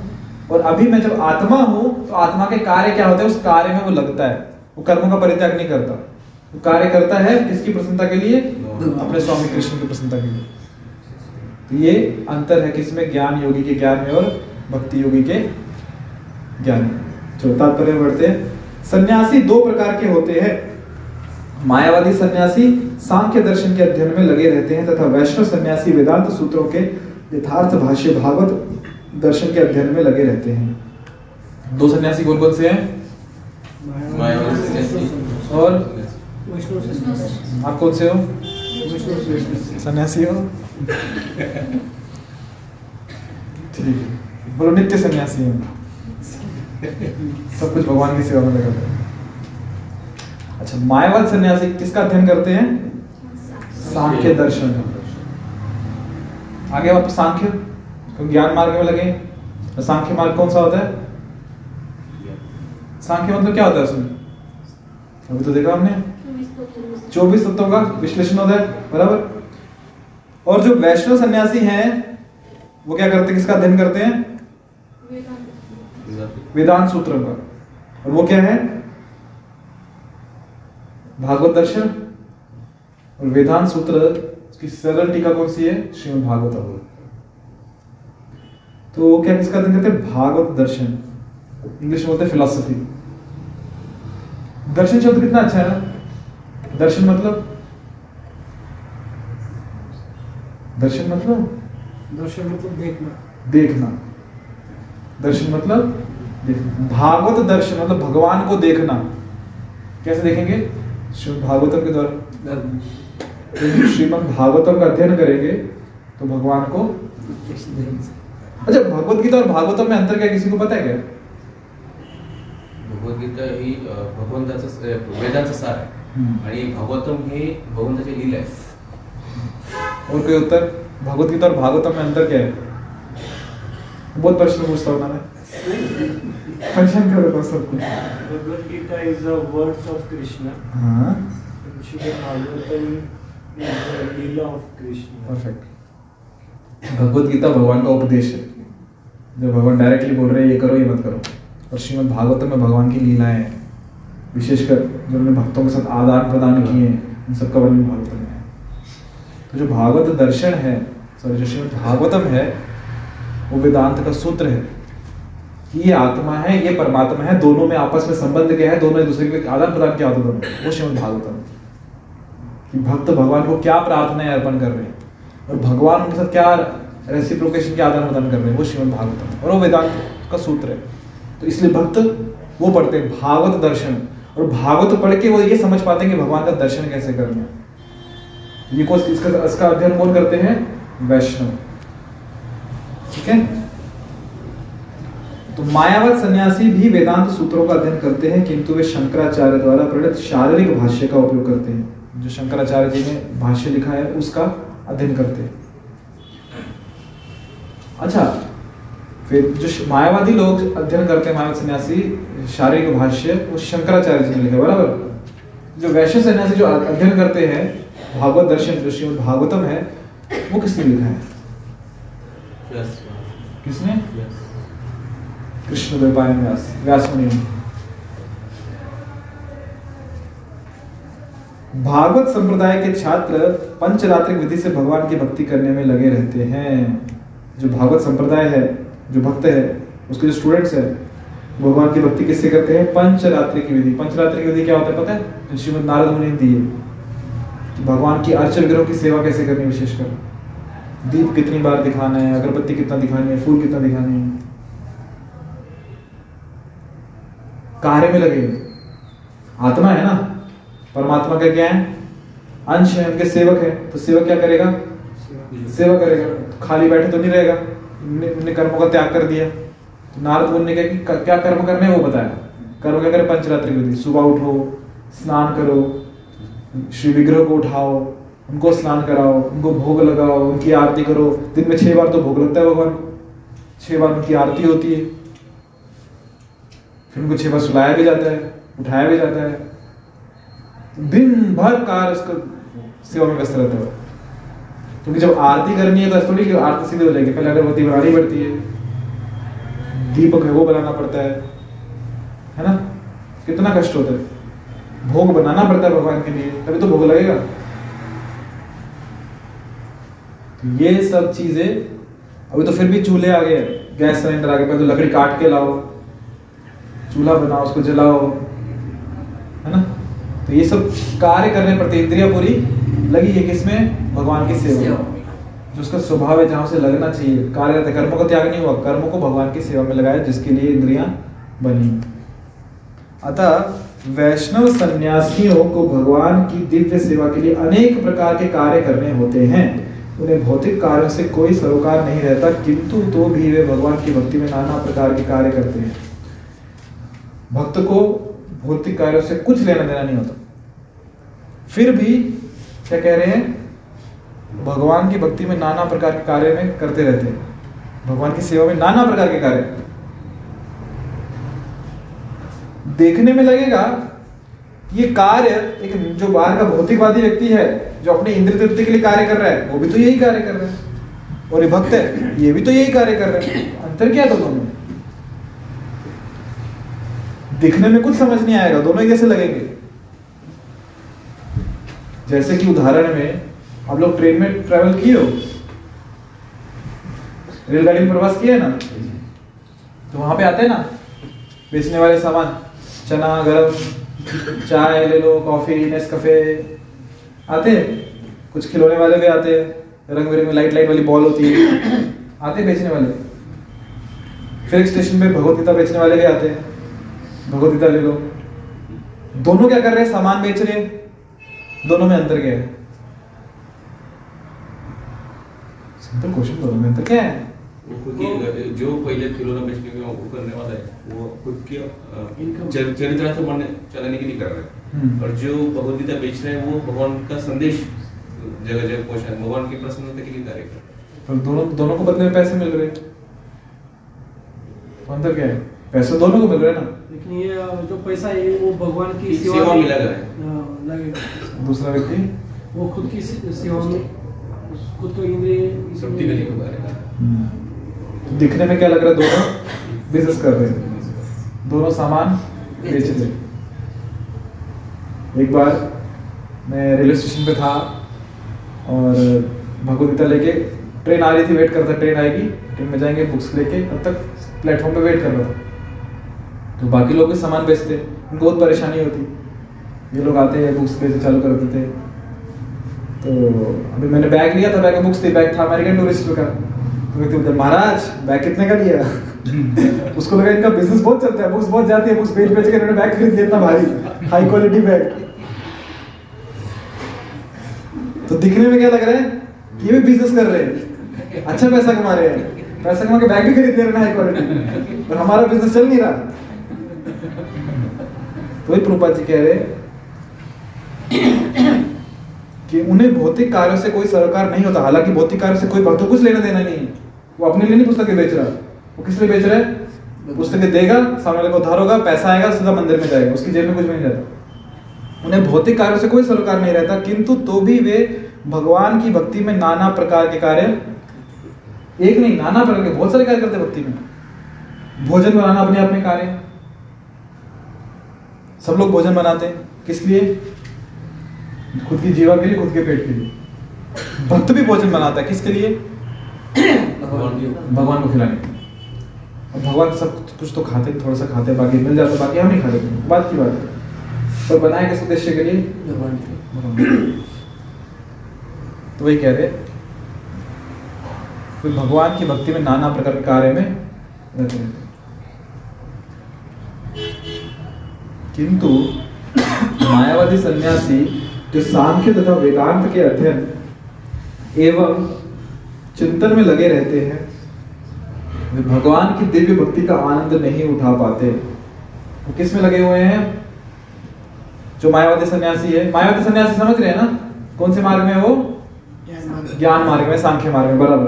और अभी मैं जब आत्मा हूँ तो आत्मा के कार्य क्या होता है, उस कार्य में वो लगता है, वो कर्मों का परित्याग नहीं करता, वो कार्य करता है किसकी प्रसन्नता के लिए? अपने स्वामी कृष्ण की प्रसन्नता के लिए। तो ये अंतर है किसमें? ज्ञान योगी के ज्ञान में और भक्ति योगी के ज्ञान में। चौथा पर बढ़ते हैं, सन्यासी दो प्रकार के होते हैं। मायावादी सन्यासी सांख्य दर्शन के अध्ययन में लगे रहते हैं तथा वैष्णव सन्यासी वेदांत सूत्रों के यथार्थ भाष्य भागवत दर्शन के अध्ययन में लगे रहते हैं। दो सन्यासी कौन कौन से हैं? मायावादी सन्यासी और आप कौन से हो? सन्यासी हो, ठीक है, बोलो नित्य सन्यासी हैं, सब कुछ भगवान की सेवा में लगा। अच्छा, मायावाद सन्यासी किसका अध्ययन करते हैं? सांख्य दर्शन। आगे वापस सांख्य ज्ञान मार्ग में लगे। तो सांख्य मार्ग कौन सा होता है? सांख्य मतलब क्या होता है उसमें? अभी तो देखा हमने 24 तत्वों का विश्लेषण होता है, बराबर। और जो वैष्णव सन्यासी हैं वो क्या करते हैं, किसका अध्ययन करते हैं? वेदांत सूत्रों का। और वो क्या है? भागवत दर्शन। और वेदांत सूत्र की सरल टीका कौन सी है? श्रीमद्भागवतम्। तो वो क्या, किसका अध्ययन करते हैं? भागवत दर्शन। इंग्लिश में बोलते हैं फिलॉसफी। दर्शन शब्द कितना अच्छा है ना। दर्शन मतलब देखना। दर्शन मतलब देखना। भागवत दर्शन मतलब भगवान को देखना। कैसे देखेंगे? श्रीमद्भागवतम के द्वारा। तो श्रीमद्भागवतम का अध्ययन करेंगे तो भगवान को। अच्छा, भगवदगीता और भागवतम में अंतर क्या, किसी को पता है क्या? भगवदगीता ही भगवंताचा वेदांचा सार है आणि भागवतम हे भगवंताची लीला आहे। और कोई उत्तर? भगवदगीता और भागवतम में अंतर क्या है? बहुत प्रश्न पूछता हूँ मैं, परेशान कर देता हूँ सबको। Bhagavad Gita is the words of Krishna. हाँ। Shrimad Bhagavatam is the Leela of Krishna. Perfect. Bhagavad Gita भगवान का उपदेश है, जो भगवान डायरेक्टली बोल रहे हैं ये करो ये मत करो। और श्रीमद् भागवतम में भगवान की लीलाएं हैं, विशेषकर जो उन्होंने भक्तों के साथ आदान प्रदान किए हैं, उन सबका वर्णन भागवतम में है। तो जो भागवत दर्शन है, सॉरी जो श्रीमद्भागवतम है, वो वेदांत का सूत्र है। ये आत्मा है, ये परमात्मा है, दोनों में आपस में संबंध क्या है, दोनों एक दूसरे के आदान प्रदान क्या होता है, दोनों वो श्रीमद्भागवतम। कि भक्त भगवान को क्या प्रार्थनाएं अर्पण कर रहे हैं और भगवान उनके साथ क्या रेसिप्रोकेशन के आदान प्रदान कर रहे हैं, वो श्रीमद्भागवतम। और वो वेदांत का सूत्र है। तो इसलिए भक्त वो पढ़ते हैं भागवत दर्शन। और भागवत पढ़ के वो ये समझ पाते हैं कि भगवान का दर्शन कैसे करना है। ये कोर्स इसका अध्ययन कौन करते हैं? वैष्णव। ठीक है। तो मायावाद सन्यासी भी वेदांत सूत्रों का अध्ययन करते हैं, किंतु वे शंकराचार्य द्वारा प्रणीत शारीरिक भाष्य का उपयोग करते हैं। जो शंकराचार्य जी ने भाष्य लिखा है उसका अध्ययन करते हैं। अच्छा, फिर जो मायावादी लोग अध्ययन करते हैं, मायावाद सन्यासी, शारीरिक भाष्य, वो शंकराचार्य जी ने लिखा, बराबर। जो वैष्णव सन्यासी जो अध्ययन करते हैं भागवत दर्शन, जो श्रीमद्भागवतम है, वो किसने लिखा है? किसने? कृष्ण भावनामृत व्यास मुनि। भागवत संप्रदाय के छात्र पंचरात्रि विधि से भगवान की भक्ति करने में लगे रहते हैं। जो भागवत संप्रदाय है, जो भक्त है, उसके जो स्टूडेंट्स है, भगवान की भक्ति किससे करते हैं? पंचरात्रि की विधि। पंचरात्रि की विधि क्या होता है पता है? श्रीमद नारद मुनि ने दी है कि भगवान की अर्चन गृहों की सेवा कैसे करनी, विशेषकर दीप कितनी बार दिखाना है, अगरबत्ती कितना दिखानी है, फूल कितना दिखाने है। कार्य में लगे आत्मा है ना, परमात्मा का क्या है? अंश है, उनके सेवक है। तो सेवक क्या करेगा? सेवा करेगा। खाली बैठे तो नहीं रहेगा। उनने कर्मों का त्याग कर दिया। तो नारद मुनि ने क्या कर्म करने वो बताया। कर्म क्या करे? पंचरात्रि विधि। सुबह उठो, स्नान करो, श्री विग्रह को उठाओ, उनको स्नान कराओ, उनको भोग लगाओ, उनकी आरती करो। दिन में 6 बार तो भोग लगता है भगवान, 6 बार उनकी आरती होती है, फिर उनको 6 बार सुलाया भी जाता है, उठाया भी जाता है। दिन भर कार्य उसको सेवा में व्यस्त रहता है। क्योंकि जब आरती करनी है तो ऐसा थोड़ी कि आरती सीधे हो जाएगी, पहले अगरबत्ती बनानी पड़ती है, दीपक है वो बनाना पड़ता है ना। कितना कष्ट होता है, भोग बनाना पड़ता है भगवान के लिए, तभी तो भोग लगेगा। ये सब चीजें। अभी तो फिर भी चूल्हे आ गए, गैस सिलेंडर आ गए, पहले तो लकड़ी काट के लाओ, चूल्हा बनाओ, उसको जलाओ, है ना। तो ये सब कार्य करने पड़ते, इंद्रिया पूरी लगी है किसमें? भगवान की सेवा। जो उसका स्वभाव है, जहाँ से लगना चाहिए कार्य रहता है। कर्मों का त्याग नहीं हुआ, कर्मों को भगवान की सेवा में लगाया, जिसके लिए इंद्रियां बनी। अतः वैष्णव सन्यासियों को भगवान की दिव्य सेवा के लिए अनेक प्रकार के कार्य करने होते हैं। उन्हें भौतिक कार्यों से कोई सरोकार नहीं रहता, किंतु तो भी वे भगवान की भक्ति में नाना प्रकार के कार्य करते हैं। भक्त को भौतिक कार्यों से कुछ लेना देना नहीं होता। फिर भी क्या कह रहे हैं, भगवान की भक्ति में नाना प्रकार के कार्य में करते रहते हैं, भगवान की सेवा में नाना प्रकार के कार्य। देखने में लगेगा ये कार्य एक जो बाहर का भौतिकवादी व्यक्ति है जो अपने इंद्रिय तृप्ति के लिए कार्य कर रहा है वो भी तो यही कार्य कर रहा है, और ये भक्त है ये भी तो यही कार्य कर रहा है, अंतर क्या था दोनों में? देखने में कुछ समझ नहीं आएगा, दोनों कैसे लगेंगे। जैसे कि उदाहरण में आप लोग ट्रेन में ट्रैवल किए हो, रेलगाड़ी में प्रवास किए ना, तो वहां पे आते हैं ना बेचने वाले सामान, चना गरम, चाय ले लो, कॉफी, नेस्कैफे आते हैं, कुछ खिलौने वाले भी आते हैं, रंग बिरंगे लाइट लाइट वाली बॉल होती है, आते हैं बेचने वाले। फिर एक स्टेशन पे भगवदगीता बेचने वाले भी आते हैं, भगवदगीता ले लो। दोनों क्या कर रहे हैं, सामान बेच रहे हैं, दोनों में अंतर क्या है? सिंपल क्वेश्चन, दोनों में अंतर क्या है? जो पहले खिलौना बेचने के वो करने वाला है वो खुद के चरितार्थ चलाने के लिए कर रहा है, और जो भगवदगीता बेच रहा है वो भगवान का संदेश जगह जगह पहुंचाने, भगवान की प्रसन्नता के लिए कार्य कर रहा है। दोनों को बदले में पैसे मिल रहे हैं, अंतर क्या है? पैसे दोनों को मिल रहे हैं ना, लेकिन ये जो पैसा है वो भगवान की सेवा में लगा है, दूसरा व्यक्ति वो खुद की सेवा में खुद को इंद्रिय दिखने में क्या लग रहा है, दोनों बिजनेस कर रहे हैं, दोनों सामान बेच रहे हैं। एक बार मैं रेलवे स्टेशन पे था और भगवदगीता लेके ट्रेन आ रही थी, वेट करता ट्रेन आएगी, ट्रेन में जाएंगे बुक्स लेके, तब तक प्लेटफॉर्म पे वेट कर रहा था। तो बाकी लोग भी सामान बेचते, उनको बहुत परेशानी होती, ये लोग आते हैं बुक्स पे चालू कर देते। तो अभी मैंने बैग लिया था, बैग में बुक्स थी, बैग था अमेरिकन टूरिस्ट का, तो कहते बोलते महाराज बैग कितने का लिया? उसको लगा इनका बिजनेस बहुत चलता है, बुक्स बहुत जाती है, बुक्स बेच बेच के इन्होंने बैग खरीद लिया इतना भारी हाई क्वालिटी बैग। तो दिखने में क्या लग रहा है, ये भी बिजनेस कर रहे हैं, अच्छा पैसा कमा रहे हैं, पैसा कमा के बैग भी खरीद ले रहे हैं हाई क्वालिटी, और हमारा बिजनेस चल नहीं रहा। तो प्रभुपाद जी कह रहे कि उन्हें भौतिक कार्यों से कोई सरोकार नहीं होता, हालांकि भौतिक कार्यों से कोई भक्त को कुछ लेना देना नहीं है, वो अपने लिए नहीं पुस्तकें बेच रहा, वो किस लिए बेच रहा है, पुस्तकें देगा, सामने वाले को उधार होगा, पैसा आएगा, सीधा मंदिर में जाएगा, उसकी जेब में कुछ नहीं जाता। उन्हें भौतिक कार्यों से कोई सरोकार नहीं रहता, किंतु तो भी वे भगवान की भक्ति में नाना प्रकार के कार्य, एक नहीं नाना प्रकार के बहुत सारे कार्य करते भक्ति में। भोजन बनाना अपने आप में कार्य, सब लोग भोजन बनाते हैं, किस लिए? खुद की जीवा के लिए, खुद के पेट के लिए। भक्त भी भोजन बनाता है, किसके लिए? भगवान को खिलाने के लिए। और भगवान सब कुछ तो खाते, थोड़ा सा खाते, बाकी मिल जाता, बाकी हम नहीं खाते, बात की बात है, पर बनाए किस उद्देश्य के लिए? भगवान के। तो वही कह रहे फिर तो भगवान की भक्ति में नाना प्रकार के कार्य में रहते रहते। किंतु मायावादी सन्यासी जो सांख्य तथा वेदांत के अध्ययन एवं चिंतन में लगे रहते हैं, वे भगवान की दिव्य भक्ति का आनंद नहीं उठा पाते। वो किस में लगे हुए हैं? जो मायावादी सन्यासी है, मायावादी सन्यासी समझ रहे हैं ना, कौन से मार्ग में है वो? ज्ञान मार्ग में, सांख्य मार्ग में, बराबर।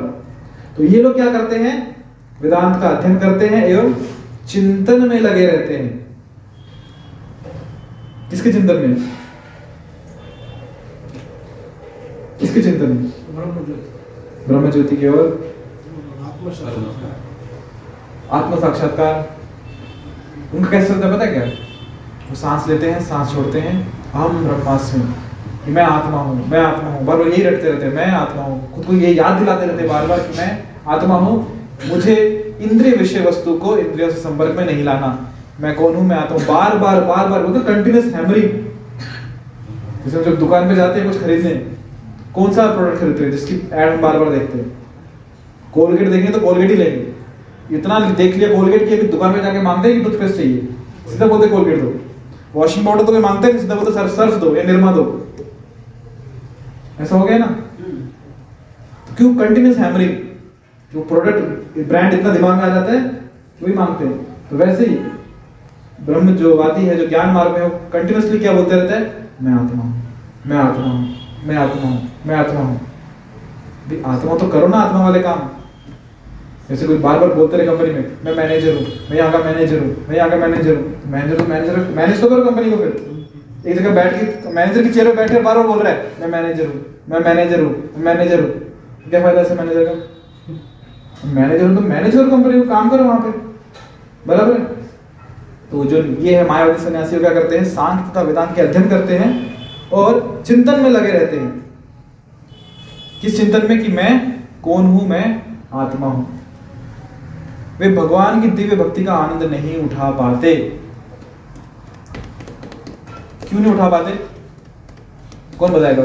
तो ये लोग क्या करते हैं, वेदांत का अध्ययन करते हैं एवं चिंतन में लगे रहते हैं। किसके चिंतन में? किसके चिंतन में? ब्रह्मज्योति की ओर, आत्म साक्षात्कार। उनका कैसे होता है पता है क्या? वो सांस लेते हैं, सांस छोड़ते हैं, हम ब्रह्मास्मि, मैं आत्मा हूँ, मैं आत्मा हूँ, बार बार यही रटते रहते हैं, मैं आत्मा हूँ, खुद को ये याद दिलाते रहते हैं बार बार कि मैं आत्मा हूँ, मुझे इंद्रिय विषय वस्तु को इंद्रियों से संपर्क में नहीं लाना, मैं कौन हूँ, मैं आत्मा हूँ, बार बार बार बार, वो कंटिन्यूस हैमरिंग। जैसे जब दुकान पे जाते हैं कुछ खरीदने, कौन सा प्रोडक्ट खरीदते हैं जिसकी एड हम बार बार देखते हैं? कोलगेट देखेंगे तो कोलगेट ही लेंगे, इतना देख लिया कोलगेट की, अभी दुकान में जाके मांगते हैं कि टूथपेस्ट चाहिए, सीधा बोलते कोलगेट दो, वॉशिंग पाउडर तो कोई मांगते हैं सीधा बोलते सर्फ दो या निरमा दो। ऐसा हो गया ना, तो क्यों कंटिन्यूस हैमरिंग? जो प्रोडक्ट ब्रांड इतना दिमाग में आ जाता है वही मांगते हैं। तो वैसे ही ब्रह्म जो वादी है, जो ज्ञान मार्ग में, वो कंटिन्यूसली क्या बोलते रहते हैं? मैं आत्मा हूँ, मैं आत्मा हूँ, मैं आत्मा हूँ, मैं आत्मा हूँ। आत्मा तो करो ना आत्मा वाले काम। जैसे कोई बार बार बोलते रहे कंपनी में मैं मैनेजर हूँ, मैं यहाँ का मैनेजर हूँ, मैं यहाँ का मैनेजर हूँ। मैनेजर मैनेज तो करो कंपनी को। फिर एक जगह बैठ के मैनेजर की चेयर पर बैठे बार बार बोल रहा है मैं मैनेजर हूँ, मैं मैनेजर हूँ, मैं मैनेजर हूँ। क्या फायदा ऐसे मैनेजर का? मैनेजर हूँ तो मैनेज करो कंपनी को, काम करो वहाँ पे, बराबर। तो जो ये है मायावादी सन्यासी, क्या करते हैं? सांख्य तथा वेदांत के अध्ययन करते हैं और चिंतन में लगे रहते हैं। किस चिंतन में? कि मैं कौन हूं, मैं आत्मा हूं। वे भगवान की दिव्य भक्ति का आनंद नहीं उठा पाते। क्यों नहीं उठा पाते? कौन बताएगा?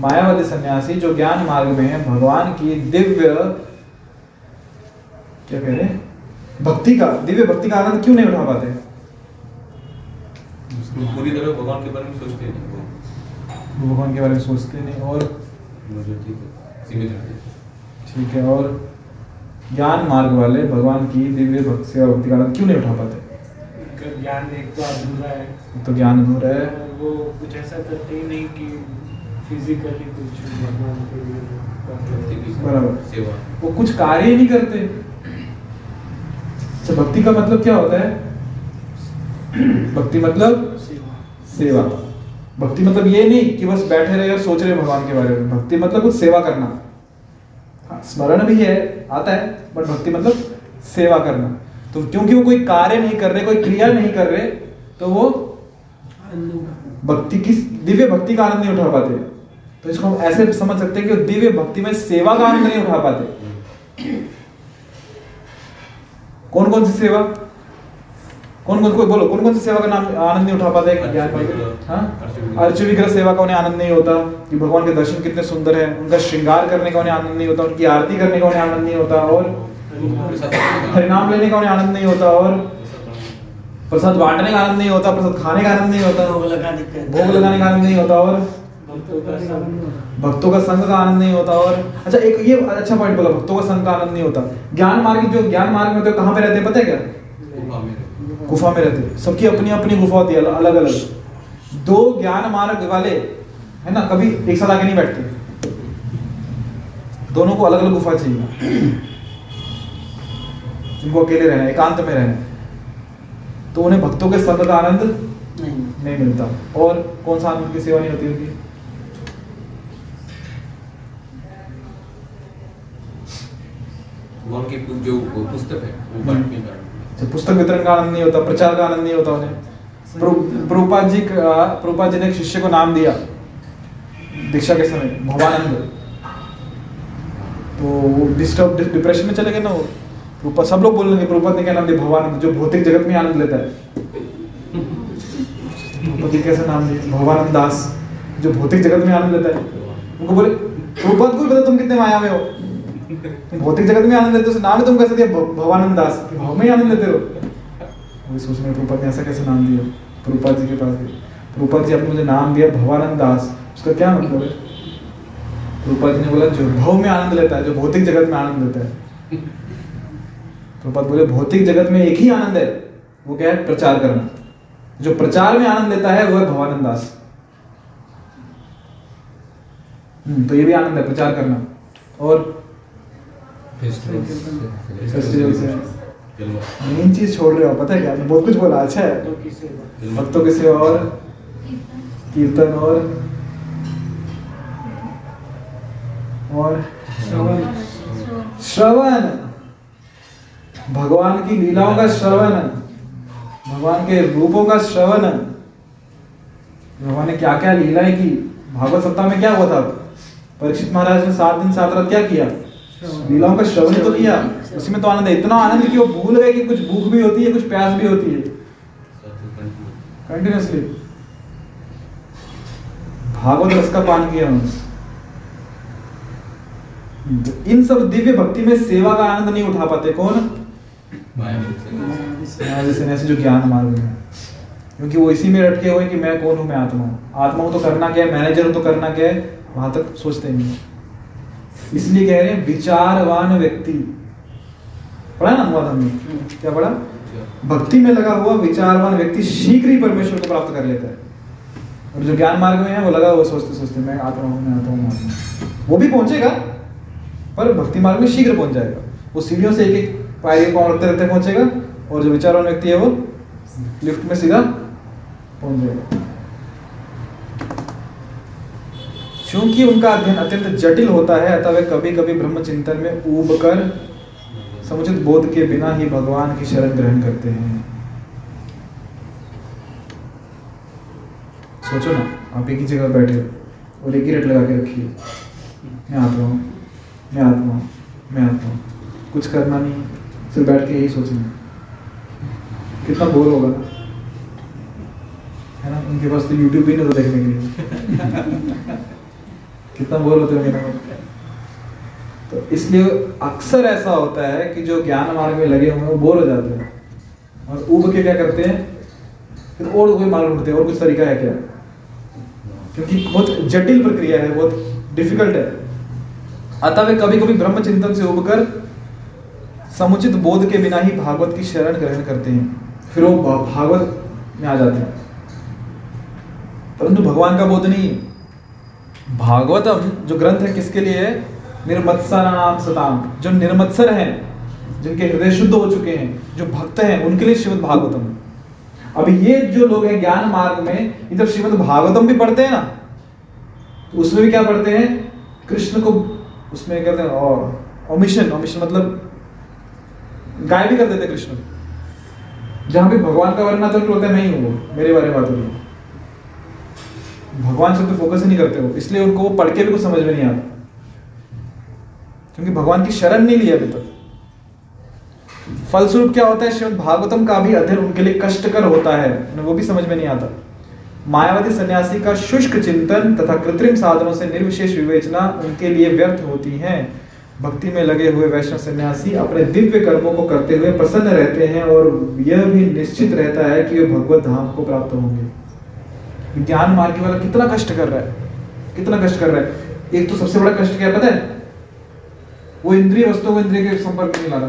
मायावादी सन्यासी जो ज्ञान मार्ग में है, भगवान की दिव्य क्या कह रहे भक्ति का, दिव्य भक्ति का आनंद क्यों नहीं उठा पाते? पूरी तरह भगवान के बारे में सोचते नहीं, भगवान के बारे में सोचते नहीं। और ठीक है, और ज्ञान मार्ग वाले भगवान की दिव्य भक्ति का आनंद क्यों नहीं उठा पाते? ज्ञान एक तो अधूरा है, तो ज्ञान अधूरा है। वो कुछ ऐसा करते ही नहीं कि फिजिकली कुछ भगवान के बराबर सेवा, वो कुछ कार्य ही नहीं करते। अच्छा, भक्ति का मतलब क्या होता है? भक्ति मतलब सेवा। भक्ति मतलब ये नहीं कि बस बैठे रहे और सोच रहे भगवान के बारे में। भक्ति मतलब कुछ सेवा करना। हाँ, स्मरण भी है, आता है, बट भक्ति मतलब सेवा करना। तो क्योंकि वो कोई कार्य नहीं कर रहे, कोई क्रिया नहीं कर रहे, तो वो भक्ति की दिव्य भक्ति का आनंद नहीं उठा पाते। तो इसको हम ऐसे समझ सकते हैं कि दिव्य भक्ति में सेवा का आनंद नहीं उठा पाते। कौन कौन सी सेवा, कौन कौन, कोई बोलो कौन कौन सी सेवा का नाम आनंद नहीं उठा पाता है? अर्च विग्रह सेवा का उन्हें आनंद नहीं होता, कि भगवान के दर्शन कितने सुंदर है, उनका श्रृंगार करने का उन्हें आनंद नहीं होता, उनकी आरती करने का उन्हें आनंद नहीं होता, और हरिनाम लेने का उन्हें आनंद नहीं होता, और प्रसाद बांटने का आनंद नहीं होता, प्रसाद खाने का आनंद नहीं होता, भोग लगाने का आनंद नहीं होता, और भक्तों का संग का आनंद नहीं होता। और अच्छा, एक ये अच्छा पॉइंट बोला, भक्तों का संग का आनंद नहीं होता। ज्ञान मार्ग, जो ज्ञान मार्ग में तो कहाँ पे रहते हैं पता है क्या? गुफा में रहते। सबकी अपनी अपनी गुफा होती है, अलग अलग। दो ज्ञान मार्ग वाले है ना, कभी एक साथ आगे नहीं बैठते। दोनों को अलग अलग गुफा चाहिए, जिनको अकेले रहना, एकांत में रहना। तो उन्हें भक्तों के संग का आनंद नहीं मिलता। और कौन सा आनंद की सेवा नहीं होती उनकी? जो पुस्तक है, जो पुस्तक वितरण का आनंद नहीं होता, प्रचार का आनंद नहीं होता उन्हें। प्रभुपाद जी ने एक शिष्य को नाम दिया दीक्षा के समय भवानंद। तो वो डिप्रेशन में चले गए ना। वो सब लोग बोलेंगे प्रभुपाद ने क्या नाम दिया? भवानंद, जो भौतिक जगत में आनंद लेता है। प्रभुपाद जी कैसा नाम दिया? भवानंद दास, जो भौतिक जगत में आनंद लेता है। उनको बोले प्रभुपाद को पता तुम कितने माया में हो, भौतिक जगत में आनंद लेते हो, नाम तुम कैसे दिया? भवानंद दास, भाव में आनंद लेते हो। सोच में प्रभुपाद ने ऐसा कैसे नाम दिया? प्रभुपाद जी के पास गए, प्रभुपाद जी आपने मुझे नाम दिया भवानंद दास, उसका क्या मतलब है? प्रभुपाद जी ने बोला जो भाव में आनंद लेता है, जो भौतिक जगत में आनंद लेता है। प्रभुपाद बोले भौतिक जगत में एक ही आनंद है, वो क्या है? प्रचार करना। जो प्रचार में आनंद लेता है वो है भवानंद दास। तो ये भी आनंद है, प्रचार करना। और मेन चीज छोड़ रहे हो पता है क्या? बहुत कुछ बोला, अच्छा है, भक्तों की सेवा और कीर्तन और श्रवण, भगवान की लीलाओं का श्रवण, भगवान के रूपों का श्रवण। भगवान ने क्या क्या लीलाएं की। भागवत सप्ताह में क्या हुआ था? परीक्षित महाराज ने 7 दिन 7 रात क्या किया? लीलाओं का श्रवण तो किया। उसमें तो आनंद है, इतना आनंद कि वो भूल गए कि कुछ भूख भी होती है, कुछ प्यास भी होती है। कंटिन्यूअसली भागवत रस का पान किया। इन सब दिव्य भक्ति में सेवा का आनंद नहीं उठा पाते। कौन? मायावादी सन्यासी, जो ज्ञान मार्ग में, क्योंकि वो इसी में अटके हुए कि मैं कौन हूं, मैं आत्मा हूं। आत्मा हूं तो करना क्या है, मैनेजर हूं तो करना क्या है, वहां तक सोचते नहीं। इसलिए कह रहे हैं विचारवान व्यक्ति, पढ़ा ना हुआ था हमने, क्या पढ़ा? भक्ति में लगा हुआ विचारवान व्यक्ति शीघ्र ही परमेश्वर को प्राप्त कर लेता है। और जो ज्ञान मार्ग में है वो लगा वो सोचते सोचते मैं आता हूँ वो भी पहुंचेगा, पर भक्ति मार्ग में शीघ्र पहुंच जाएगा। वो सीढ़ियों से एक एक पायरी पाँव रखते रखते पहुंचेगा और जो विचारवान व्यक्ति है वो लिफ्ट में सीधा पहुंच जाएगा। क्योंकि उनका अध्ययन अत्यंत जटिल होता है अतः वे कभी कभी ब्रह्म चिंतन में ऊब कर समुचित बोध के बिना ही भगवान की शरण ग्रहण करते हैं। सोचो ना, आप एक ही जगह बैठे हो और एक ही रट लगा के रखिए, मैं आता हूँ, मैं आता हूँ, मैं आता हूँ, कुछ करना नहीं, सिर्फ बैठ के यही सोचना, कितना बोर होगा है ना। उनके पास तो यूट्यूब भी नहीं होता देखने के लिए कितना बोर होते हैं। तो इसलिए अक्सर ऐसा होता है कि जो ज्ञान मार्ग में लगे हुए वो बोर हो जाते हैं और ऊब के क्या करते हैं, फिर और कोई मार्ग ढूंढते हैं। और कुछ तरीका है क्या? क्योंकि बहुत जटिल प्रक्रिया है, बहुत डिफिकल्ट है। अतः वे कभी कभी ब्रह्म चिंतन से उबकर समुचित बोध के बिना ही भागवत की शरण ग्रहण करते हैं, फिर वो भागवत में आ जाते हैं। परंतु भगवान का बोध नहीं। भागवतम जो ग्रंथ है किसके लिए? निर्मत्सरानाम सताम, जो निर्मत्सर हैं, जिनके हृदय शुद्ध हो चुके हैं, जो भक्त हैं, उनके लिए श्रीमद् भागवतम। अब ये जो लोग हैं ज्ञान मार्ग में, ये जब श्रीमद् भागवतम भी पढ़ते हैं ना, तो उसमें भी क्या पढ़ते हैं? कृष्ण को उसमें कहते हैं ओमिशन, मतलब गायब भी कर देते हैं कृष्ण। जहां भी भगवान का वर्णन आता है बोलते हैं मैं ही हूँ, मेरे बारे में बात हो रही है। भगवान से तो फोकस ही नहीं करते हो, इसलिए उनको वो पढ़ के भी कुछ समझ में नहीं आता, क्योंकि भगवान की शरण नहीं लिया अभी तक। फलस्वरूप क्या होता है? श्रीमद् भागवतम का भी अध्ययन उनके लिए कष्टकर होता है, उन्हें वो भी समझ में नहीं आता। मायावादी सन्यासी का शुष्क चिंतन तथा कृत्रिम साधनों से निर्विशेष विवेचना उनके लिए व्यर्थ होती हैं। भक्ति में लगे हुए वैष्णव सन्यासी अपने दिव्य कर्मों को करते हुए प्रसन्न रहते हैं और यह भी निश्चित रहता है कि वे भगवत धाम को प्राप्त होंगे। ज्ञान मार्ग वाला कितना कष्ट कर रहा है, कितना कष्ट कर रहा है। एक तो सबसे बड़ा कष्ट क्या है पता है? वो इंद्रिय वस्तुओं को इंद्रिय के संपर्क नहीं ला रहा,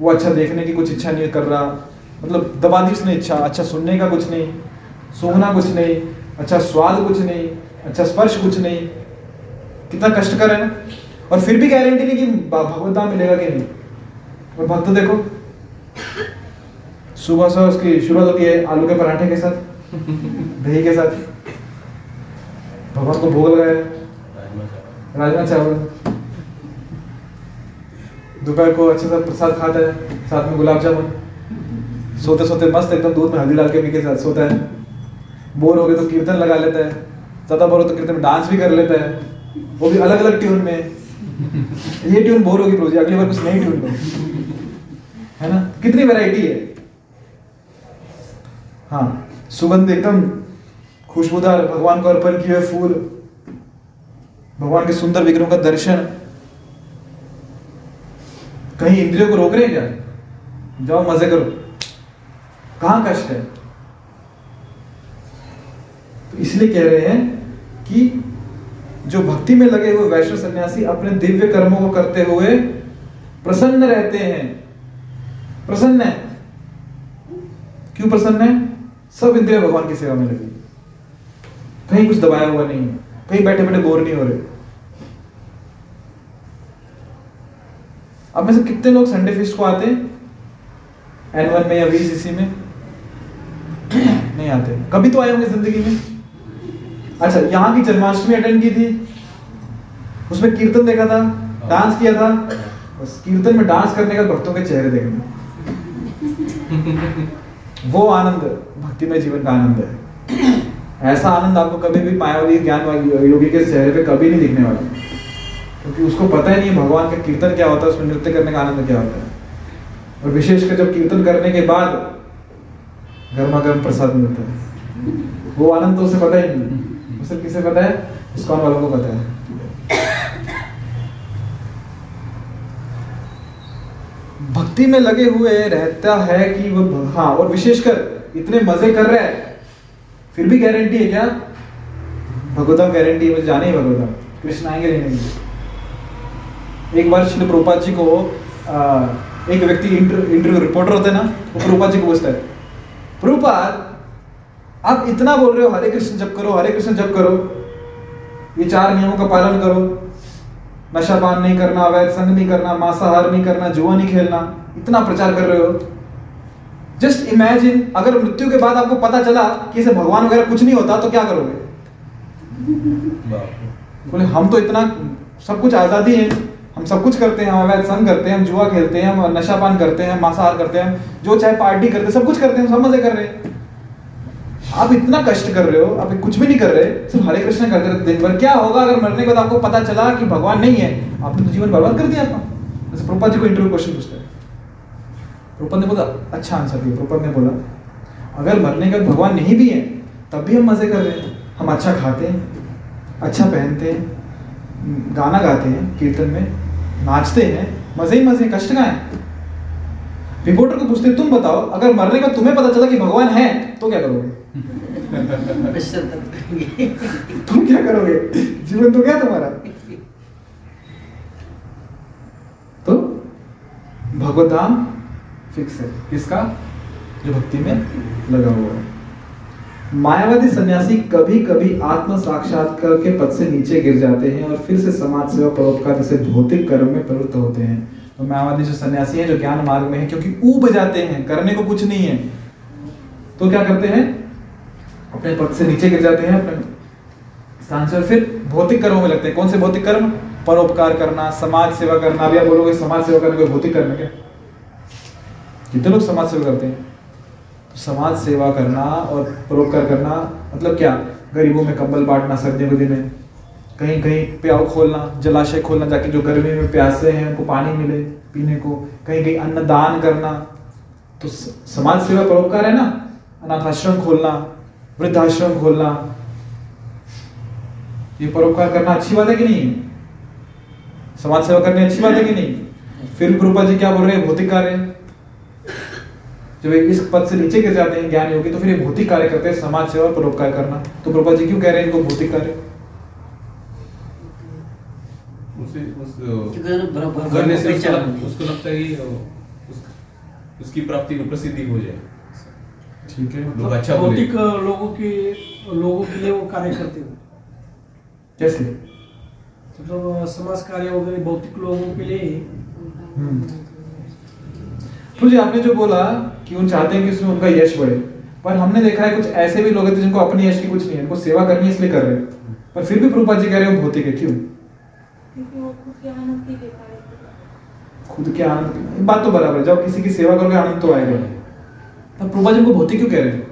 वो अच्छा देखने की कुछ इच्छा नहीं कर रहा, मतलब दबा दी उसने इच्छा। अच्छा सुनने का कुछ नहीं, सूंघना कुछ नहीं, अच्छा स्वाद कुछ नहीं, अच्छा स्पर्श कुछ नहीं। कितना कष्टकर है ना। और फिर भी गारंटी नहीं कि भगवद्धाम मिलेगा कि नहीं। और भक्त देखो, सुबह से उसकी शुरुआत होती है आलू के पराठे के साथ, दही के साथ। भगवान को भोग लगाया, राजमा चावल। दोपहर को अच्छे सा प्रसाद खाता है, साथ में गुलाब जामुन। सोते सोते मस्त एकदम दूध में हल्दी डाल के पी के साथ सोता है। बोर हो गए तो कीर्तन लगा लेता है, ज़्यादा बोर हो तो कीर्तन में डांस भी कर लेता है, वो भी अलग अलग ट्यून में। ये ट्यून बोर होगी प्रोजी, अगली बार कुछ नई ट्यून में, है ना। कितनी वेराइटी है। हाँ, सुगंध एकदम खुशबूदार, भगवान को अर्पण किए फूल, भगवान के सुंदर विग्रहों का दर्शन। कहीं इंद्रियों को रोक रहे हैं क्या? जाओ मजे करो। कहाँ कष्ट है। तो इसलिए कह रहे हैं कि जो भक्ति में लगे हुए वैष्णव सन्यासी अपने दिव्य कर्मों को करते हुए प्रसन्न रहते हैं। प्रसन्न है, क्यों प्रसन्न है? सब इंद्रिया भगवान की सेवा में लगी, कहीं कुछ दबाया हुआ नहीं है, कहीं बैठे बैठे बोर नहीं हो रहे। अब में से कितने लोग संडे फिस्ट को आते हैं? N1 में या VCC में नहीं आते। कभी तो आए होंगे जिंदगी में। अच्छा, यहाँ की जन्माष्टमी अटेंड की थी, उसमें कीर्तन देखा था, डांस किया था। बस कीर्तन में डांस करने का, भक्तों के चेहरे देखना, वो आनंद भक्ति में जीवन का आनंद है। ऐसा आनंद आपको कभी भी मायावादी ज्ञान योगी के चेहरे पे कभी नहीं दिखने वाला, क्योंकि उसको पता ही नहीं भगवान का कीर्तन क्या होता है, उसमें नृत्य करने का आनंद क्या होता है। और विशेषकर जब कीर्तन करने के बाद गर्मा गर्म प्रसाद मिलता है, वो आनंद तो उसे पता ही नहीं। उसे किसे पता है? इस्कॉन वालों को पता है। भक्ति में लगे हुए रहता है कि वो, हाँ, और विशेषकर इतने मजे कर रहे हैं, फिर भी गारंटी है क्या? भगवद्धाम गारंटी है, मुझे जाने ही भगवद्धाम, कृष्ण आएंगे लेने के। एक बार श्री प्रभुपाद जी को एक व्यक्ति इंटरव्यू रिपोर्टर होता है ना, वो प्रभुपाद जी को पूछता है, प्रभुपाद आप इतना बोल रहे हो हरे कृष्ण जप करो, हरे कृष्ण जप करो, ये चार नियमों का पालन करो, नशा पान नहीं करना, अवैध संग नहीं करना, मांसाहार नहीं करना, जुआ नहीं खेलना, इतना प्रचार कर रहे हो। जस्ट इमेजिन अगर मृत्यु के बाद आपको पता चला कि इसे भगवान वगैरह कुछ नहीं होता तो क्या करोगे? बोले हम तो इतना सब कुछ आजादी है, हम सब कुछ करते हैं, हम अवैध संग करते हैं, हम जुआ खेलते हैं, हम नशा पान करते हैं, मांसाहार करते हैं, जो चाहे पार्टी करते हैं, सब कुछ करते हैं, सब मजे कर रहे हैं। आप इतना कष्ट कर रहे हो, आप कुछ भी नहीं कर रहे, सिर्फ हरे कृष्ण करते रहते दिन भर। क्या होगा अगर मरने के बाद आपको पता चला कि भगवान नहीं है? आपने तो जीवन बर्बाद कर दिया आपका। जैसे प्रभुपाद जी को इंटरव्यू क्वेश्चन पूछते हैं, प्रभुपाद ने बोला अच्छा आंसर दिया। प्रभुपाद ने बोला अगर मरने के बाद भगवान नहीं भी है तब भी हम मजे कर रहे हैं, हम अच्छा खाते हैं, अच्छा पहनते हैं, गाना गाते हैं, कीर्तन में नाचते हैं, मजे ही मजे, कष्ट का है। रिपोर्टर को पूछते तुम बताओ अगर मरने का तुम्हें पता चला कि भगवान है तो क्या करोगे? तुम क्या करोगे? जीवन तो क्या तुम्हारा? तो भगवद्धाम फिक्स है। किसका? जो भक्ति में लगा हुआ है। मायावादी सन्यासी कभी कभी आत्म साक्षात्कार के पद से नीचे गिर जाते हैं और फिर से समाज सेवा परोपकार जैसे भौतिक कर्म में प्रवृत्त होते हैं। तो मायावादी जो सन्यासी है, जो ज्ञान मार्ग में है, क्योंकि ऊब जाते हैं, करने को कुछ नहीं है, तो क्या करते हैं? अपने पद से नीचे गिर जाते हैं अपने स्थान से, फिर भौतिक कर्मों में लगते हैं। कौन से भौतिक कर्म? परोपकार करना, समाज सेवा करना। अभी आप बोलोगे समाज सेवा करने को भौतिक कर्म है क्या? कितने लोग समाज सेवा करते हैं? तो समाज सेवा करना और परोपकार करना मतलब क्या? गरीबों में कंबल बांटना, सर्दियों के दिन में कहीं कहीं प्याऊ खोलना, जलाशय खोलना, ताकि जो गर्मी में प्यासे हैं उनको पानी मिले पीने को, कहीं कहीं अन्नदान करना, तो समाज सेवा परोपकार है ना। अनाथाश्रम खोलना, वृद्धाश्रम खोलना, ये परोपकार करना अच्छी बात है कि नहीं? समाज सेवा करनी अच्छी बात है कि नहीं? फिर प्रभुपाद जी क्या बोल रहे हैं? भौतिक कार्य। जब इस पद से नीचे गिर जाते हैं ज्ञान योगी तो फिर ये भौतिक कार्य करते हैं, समाज सेवा परोपकार करना। तो प्रभुपाद जी क्यों कह रहे हैं इनको भौतिक कार्य? उसको लगता है उसकी प्राप्ति प्रसिद्धि हो जाए, ठीक है, लोग अच्छा बोले। लोगों के लिए वो कार्य करते हैं। जैसे मतलब समाज कार्य वगैरह भौतिक लोगों के लिए। तुझे आपने जो बोला कि वो चाहते हैं कि उसमें उनका यश बढ़े, पर हमने देखा है कुछ ऐसे भी लोग हैं जिनको अपने यश की कुछ नहीं है, उनको सेवा करनी है इसलिए कर रहे हैं, पर फिर भी प्रभुपाद जी कह रहे हैं वो भौतिक है। क्यों? खुद के आनंद। बात तो बराबर है, जब किसी की सेवा करोगे आनंद तो आएगा। प्रभुपाद जी को भौतिक क्यों कह रहे हैं?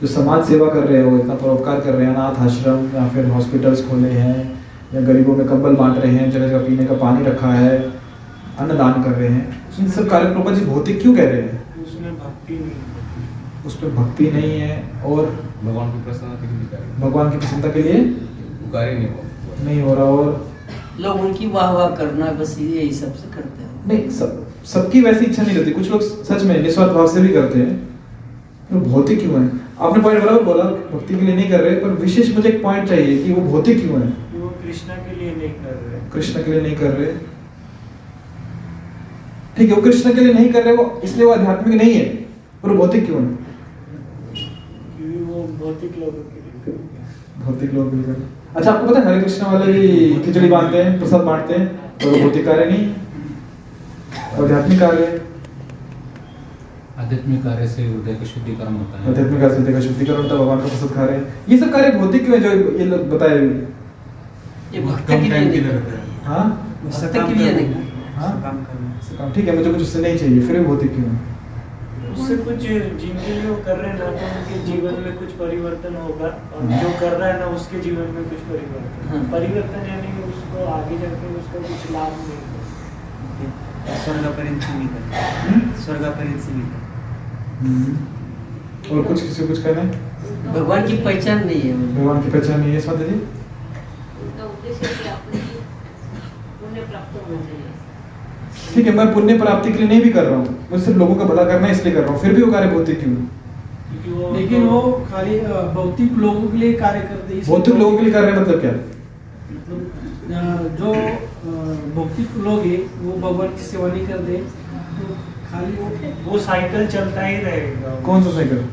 जो समाज सेवा कर रहे हो, इतना परोपकार कर रहे हैं, अनाथ आश्रम या फिर हॉस्पिटल्स खोले हैं, या गरीबों में कंबल बांट रहे हैं, जगह जगह पीने का पानी रखा है, अन्नदान कर रहे हैं, इन सब कार्य प्रभुपाद जी भौतिक क्यों कह रहे हैं? उसमें भक्ति नहीं है, उसमें भक्ति नहीं है और भगवान की प्रसन्नता के लिए नहीं हो रहा, और लोग उनकी वाह वाह करना, बस यही सबसे करते हैं। नहीं, सबकी वैसी इच्छा नहीं रहती, कुछ लोग सच में निस्वार्थ भाव से भी करते हैं। तो भौतिक क्यों है? आपने पॉइंट बराबर बोला, भक्ति के लिए नहीं कर रहे, पर विशेष मुझे एक पॉइंट चाहिए कि वो भौतिक क्यों है? वो कृष्ण के लिए नहीं कर रहे। ठीक है, वो कृष्ण के लिए नहीं कर रहे, वो इसलिए वो आध्यात्मिक नहीं है, पर वो भौतिक क्यों है? क्योंकि वो भौतिक लोग। अच्छा, आपको पता है हरे कृष्ण वाले भी खिचड़ी बांटते हैं, प्रसाद बांटते हैं, पर वो भौतिक कार्य नहीं है, आध्यात्मिक कार्य। आध्यात्मिक कार्य से हृदय का शुद्धिकरण होता है, आध्यात्मिक कार्य से हृदय का शुद्धिकरण होता है, भगवान का प्रसाद खा रहे हैं, ये सब कार्य भौतिक क्यों है? जो ये लोग बताए ये भक्त के लिए करते हैं। हां, भक्त के लिए नहीं। हां, काम करना से काम, ठीक है, मुझे कुछ उससे नहीं चाहिए, फिर भौतिक क्यों है? उससे कुछ जिनके लिए वो कर रहे हैं ना, तो उनके जीवन में कुछ परिवर्तन होगा, और जो कर रहा है ना उसके जीवन में कुछ परिवर्तन यानी उसको आगे जाकर उसका कुछ लाभ मिलेगा, स्वर्ग पर। और कुछ किसी कुछ कहना है? भगवान की पहचान नहीं है। स्वाति जी, उनका उद्देश्य है कि अपने पुण्य प्राप्त होना चाहिए। ठीक है, मैं पुण्य प्राप्ति के लिए नहीं भी कर रहा हूँ, मैं सिर्फ लोगों का भला करना है इसलिए कर रहा हूँ, फिर भी वो कार्य भौतिक क्यों? लेकिन वो खाली भौतिक लोगों के लिए कार्य करते हैं। भौतिक लोगों के लिए कार्य मतलब क्या? जो भौतिक लोग हैं वो भगवान की सेवा नहीं करते, खाली वो साइकिल चलता ही रहेगा। कौन सा साइकिल?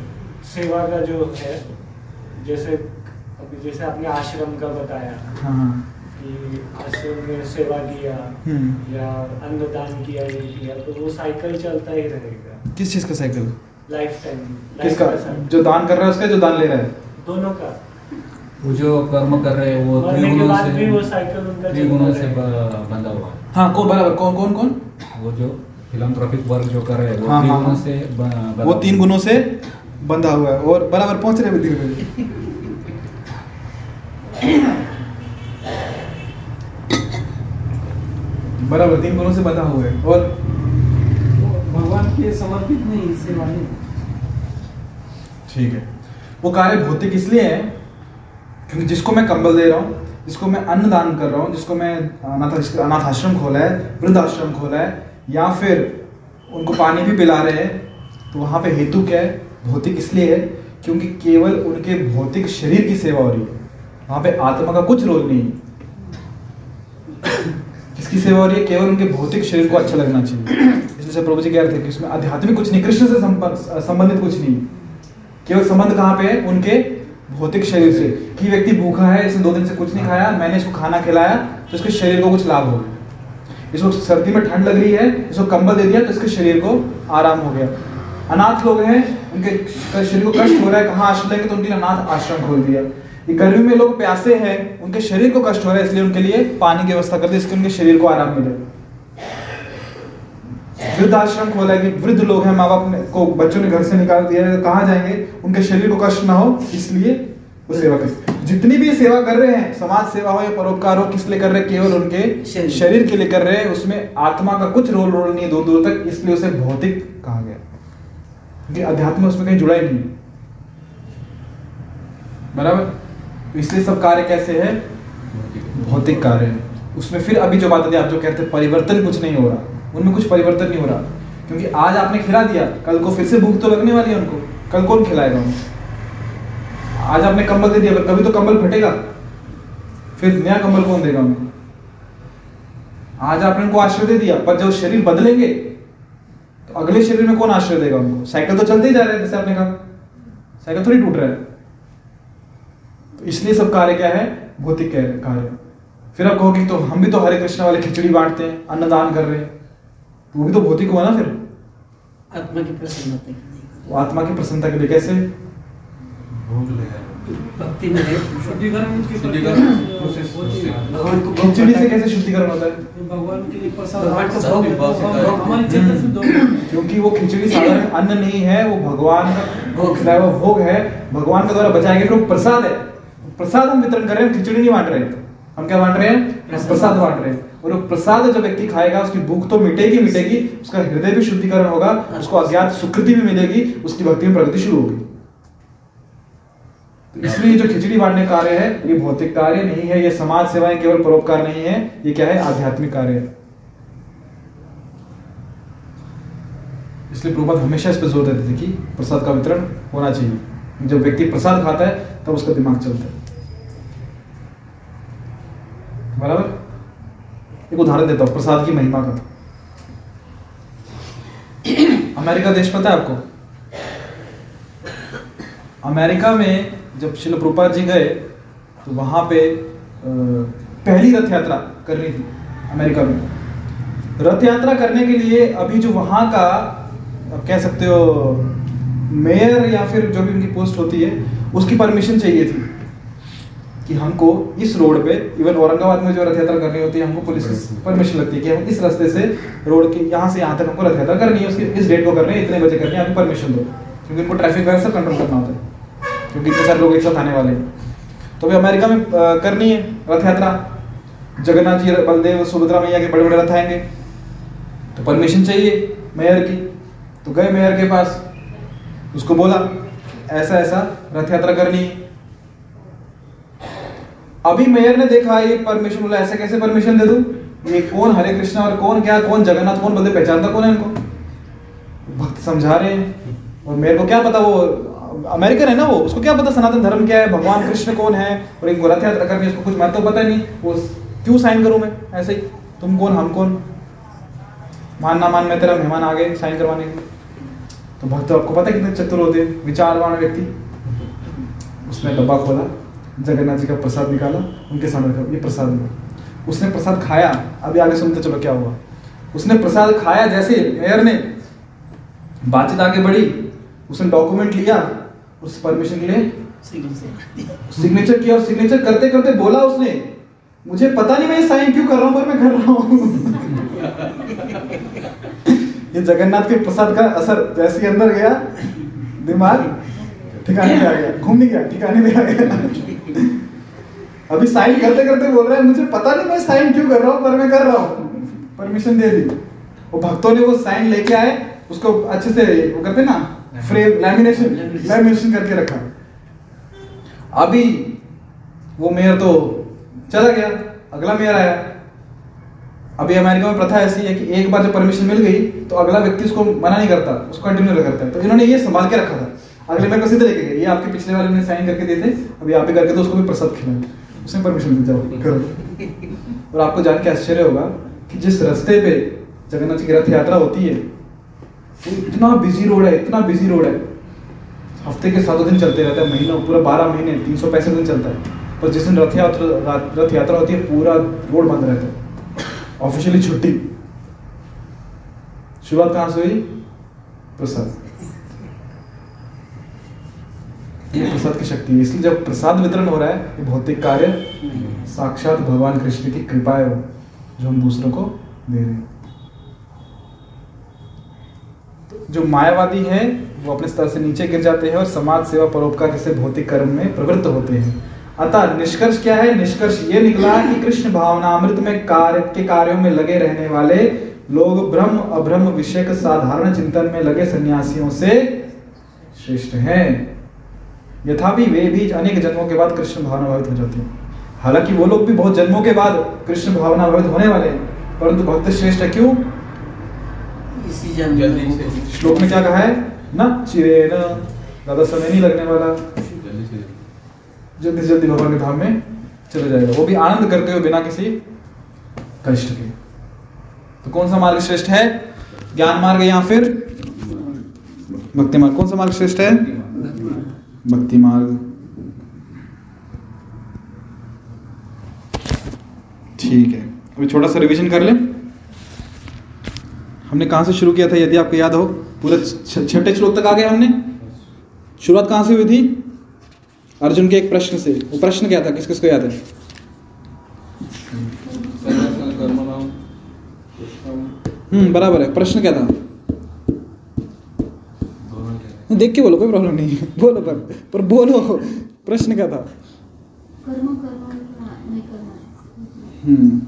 सेवा का जो है, जैसे अभी जैसे आपने आश्रम का बताया, हाँ। कि आश्रम में सेवा किया या अन्नदान किया, ये किया, तो वो साइकिल चलता ही रहेगा। किस चीज का साइकिल? Life time. किसका? जो दान कर रहा है उसका, जो दान ले रहा है, दोनों का। वो जो कर्म कर रहे हैं वो त्रिगुणों से बंधा हुआ है। हाँ, बराबर। कौन कौन कौन? वो जो फिलैंथ्रोपिक वर्क जो कर रहे हैं वो त्रिगुणों से वो 3 गुणों से बंधा हुआ है। और बराबर पहुंच रहे हैं धीरे धीरे, बराबर 3 गुणों से बंधा हुआ है। और भगवान के समर्पित नहीं सेवा है। ठीक है। वो कार्य भौतिक इसलिए है क्योंकि जिसको मैं कंबल दे रहा हूँ, जिसको मैं अन्न दान कर रहा हूँ, जिसको मैं अनाथ आश्रम खोला है, वृद्ध आश्रम खोला है, या फिर उनको पानी भी पिला रहे हैं, तो वहाँ पे हेतु क्या है? भौतिक इसलिए है क्योंकि केवल उनके भौतिक शरीर की सेवा हो रही है, वहाँ पे आत्मा का कुछ रोल नहीं है। किसकी सेवा हो रही है? केवल उनके भौतिक शरीर को अच्छा लगना चाहिए। इसलिए प्रभु जी कह रहे थे कि इसमें आध्यात्मिक कुछ नहीं, कृष्ण से संबंधित कुछ नहीं। केवल संबंध कहाँ पे है? उनके भौतिक शरीर से। कि व्यक्ति भूखा है, इसने 2 दिन से कुछ नहीं खाया, मैंने इसको खाना खिलाया तो इसके शरीर को कुछ लाभ हो गया। इसको सर्दी में ठंड लग रही है, इसको कंबल दे दिया तो इसके शरीर को आराम हो गया। अनाथ लोग हैं, उनके शरीर को कष्ट हो रहा है, कहाँ आश्रम लेंगे, तो उनके लिए अनाथ आश्रम खोल दिया। ये गर्मी में लोग प्यासे हैं, उनके शरीर को कष्ट हो रहा है, इसलिए उनके लिए पानी की व्यवस्था कर दी, इसलिए उनके शरीर को आराम मिले। वृद्ध आश्रम खोला कि वृद्ध लोग हैं, माँ बाप ने को बच्चों ने घर से निकाल दिया है, कहाँ जाएंगे, उनके शरीर को कष्ट ना हो, इसलिए वो सेवा करते। जितनी भी सेवा कर रहे हैं, समाज सेवा हो या परोपकार हो, किस लिए कर रहे हैं? केवल उनके शरीर के लिए कर रहे हैं, उसमें आत्मा का कुछ रोल नहीं है दूर दूर तक, इसलिए उसे भौतिक कहा गया क्योंकि अध्यात्म उसमें कहीं जुड़ा ही नहीं। बराबर। इसलिए सब कार्य कैसे है? भौतिक कार्य है। उसमें फिर अभी जो बात आती है, आप जो कहते हैं परिवर्तन कुछ नहीं हो रहा, उनमें कुछ परिवर्तन नहीं हो रहा क्योंकि आज आपने खिला दिया, कल को फिर से भूख तो लगने वाली है उनको, कल कौन खिलाएगा उनको? आज आपने कंबल दे दिया, पर कभी तो कंबल फटेगा, फिर नया कंबल कौन देगा उनको? आज आपने उनको आश्रय दे दिया, पर जब शरीर बदलेंगे तो अगले शरीर में कौन आश्रय देगा उनको? साइकिल तो चलते ही जा रहे हैं, जैसे आपने कहा साइकिल थोड़ी टूट रहा है। तो इसलिए सब कार्य क्या है? भौतिक कार्य। फिर आप कहोगे तो हम भी तो हरे कृष्णा वाले खिचड़ी बांटते हैं, अन्नदान कर रहे हैं, वो भी तो भौतिक हुआ ना। फिर आत्मा की प्रसन्नता, वो आत्मा की प्रसन्नता के लिए कैसे? भक्ति में शुद्धिकरण से कैसे शुद्धिकरण होता है? भगवान के लिए प्रसाद, क्योंकि वो खिचड़ी साधारण अन्न नहीं है, वो भगवान का भोग है, भगवान के द्वारा बचाएंगे, फिर वो प्रसाद है। प्रसाद हम वितरण कर रहे हैं, खिचड़ी नहीं बांट रहे हैं। हम क्या बांट रहे हैं? प्रसाद बांट रहे हैं। और वो प्रसाद जब व्यक्ति खाएगा, उसकी भूख तो मिटेगी मिटेगी, उसका हृदय भी शुद्धिकरण होगा, उसको अज्ञात सुकृति भी मिलेगी, उसकी भक्ति में प्रगति शुरू होगी। तो इसलिए जो खिचड़ी बांटने कार्य है, ये भौतिक कार्य नहीं है, ये समाज सेवाएं केवल परोपकार नहीं है, ये क्या है? आध्यात्मिक कार्य है। इसलिए प्रभुपाद हमेशा इस पर जोर देते थे कि प्रसाद का वितरण होना चाहिए। जब व्यक्ति प्रसाद खाता है तब उसका दिमाग चलता है। बराबर। एक उदाहरण देता हूँ प्रसाद की महिमा का। अमेरिका देश पता है आपको? अमेरिका में जब श्रील प्रभुपाद जी गए तो वहाँ पे पहली रथ यात्रा करनी थी अमेरिका में। रथ यात्रा करने के लिए अभी जो वहाँ का कह सकते हो मेयर या फिर जो भी उनकी पोस्ट होती है, उसकी परमिशन चाहिए थी कि हमको इस रोड पे, इवन औरंगाबाद में जो रथ यात्रा करनी होती है, हमको पुलिस की परमिशन लगती है कि हम इस रास्ते से रोड के यहाँ से यहाँ तक हमको रथ यात्रा करनी है, उसके इस डेट को कर रहे हैं, इतने बजे करनी है, आपको परमिशन दो, क्योंकि उनको ट्रैफिक वगैरह सब कंट्रोल करना होता है, क्योंकि इतने सारे लोग एक साथ आने वाले हैं। तो अभी अमेरिका में करनी है रथ यात्रा, जगन्नाथ जी, बलदेव, सुभद्रा मैया के बड़े बड़े रथ आएंगे, तो परमिशन चाहिए मेयर की। तो गए मेयर के पास, उसको बोला ऐसा ऐसा रथ यात्रा करनी है। अभी मेयर ने देखा ये परमिशन, बोला ऐसे कैसे परमिशन दे दूं, ये कौन हरे कृष्णा और कौन क्या, कौन जगन्नाथ, कौन बलदेव, पहचानता कौन है इनको? भक्त समझा रहे हैं, और मेयर को क्या पता, वो अमेरिकन है ना, वो उसको क्या पता सनातन धर्म क्या है, भगवान कृष्ण कौन है, और एक रथ यात्रा करनी उसको कुछ महत्व पता नहीं, वो क्यों साइन करूं मैं ऐसे ही, तुम कौन हम कौन? मान ना मान मैं तेरा मेहमान आ गए साइन करवाने के। तो भक्त आपको पता है कितने चतुर होते, विचारवान व्यक्ति। उसने डब्बा खोला, जगन्नाथ जी का प्रसाद निकाला, उनके सामने रखा, ये प्रसाद में। उसने प्रसाद खाया, अभी आगे सुनते चलो क्या हुआ। उसने प्रसाद खाया, जैसे मेयर ने बातचीत आगे बढ़ी, उसने डॉक्यूमेंट लिया, उस परमिशन के लिए सिग्नेचर किया, और सिग्नेचर करते करते बोला उसने, मुझे पता नहीं मैं साइन क्यों कर रहा हूँ पर मैं कर रहा हूँ। ये जगन्नाथ के प्रसाद का असर, जैसे अंदर गया दिमाग ठिकाने पे आ गया, घूमने गया ठिकाने पे आ गया। अभी साइन करते करते बोल रहा है, मुझे पता नहीं मैं साइन क्यों कर रहा हूँ पर मैं कर रहा हूँ, परमिशन दे दी। और भक्तों ने वो साइन लेके आए, उसको अच्छे से वो करते ना फ्रेम, लैमिनेशन करके रखा। अभी वो मेयर तो चला गया, अगला मेयर आया। अभी अमेरिका में प्रथा ऐसी है कि एक बार जब परमिशन मिल गई तो अगला व्यक्ति उसको मना नहीं करता, उसको कंटिन्यू करता है। तो इन्होंने ये संभाल के रखा था, अगले मेयर को सीधे लेके गए, ये आपके पिछले वाले ने साइन करके दिए थे, अभी आप ही करके तो उसको भी प्रसाद खिलाया, उसने परमिशन मिल जाओ करो। और आपको जान के आश्चर्य होगा कि जिस रास्ते पे जगन्नाथ जी की रथ यात्रा होती है वो इतना बिजी रोड है, इतना बिजी रोड है, हफ्ते के 7 दिन चलते रहता है, महीना पूरा 12 महीने 365 दिन चलता है। पर जिस दिन रथ यात्रा होती है पूरा रोड बंद रहता है, ऑफिशियली छुट्टी। शुरुआत कहाँ से हुई? प्रसाद। ये प्रसाद की शक्ति है, इसलिए जब प्रसाद वितरण हो रहा है ये भौतिक कार्य, साक्षात भगवान कृष्ण की कृपा है जो हम दूसरों को दे रहे हैं। जो मायावादी हैं वो अपने स्तर से नीचे गिर जाते हैं और समाज सेवा परोपकार जैसे भौतिक कर्म में प्रवृत्त होते हैं। अतः निष्कर्ष क्या है? निष्कर्ष ये निकला कि कृष्ण भावनामृत में कार्यों में लगे रहने वाले लोग ब्रह्म अब्रह्म विषय के साधारण चिंतन में लगे सन्यासियों से श्रेष्ठ हैं, यथापि वे भी अनेक जन्मों के बाद कृष्ण भावनामृत हो जाते हैं। हालांकि वो लोग भी बहुत जन्मों के बाद कृष्ण भावनामृत होने वाले हैं, परंतु भक्त श्रेष्ठ है। क्यों? इसी जल्दी से श्लोक में क्या कहा है ना, चिरे न ज्यादा समय नहीं लगने वाला, जल्दी जल्दी भगवान के धाम में चले जाएगा, वो भी आनंद करते हुए बिना किसी कष्ट के। तो कौन सा मार्ग श्रेष्ठ है? ज्ञान मार्ग या फिर भक्ति मार्ग? कौन सा मार्ग श्रेष्ठ है? भक्ति मार्ग। ठीक है, अभी छोटा सा रिवीजन कर लें। हमने कहाँ से शुरू किया था यदि आपको याद हो? पूरा 6ठे श्लोक तक आ गए। हमने शुरुआत कहाँ से हुई थी? अर्जुन के एक प्रश्न से। वो प्रश्न क्या था, किस किस को याद है? बराबर है। प्रश्न क्या था? देख के बोलो, कोई प्रॉब्लम नहीं है, बोलो पर बोलो। प्रश्न क्या था?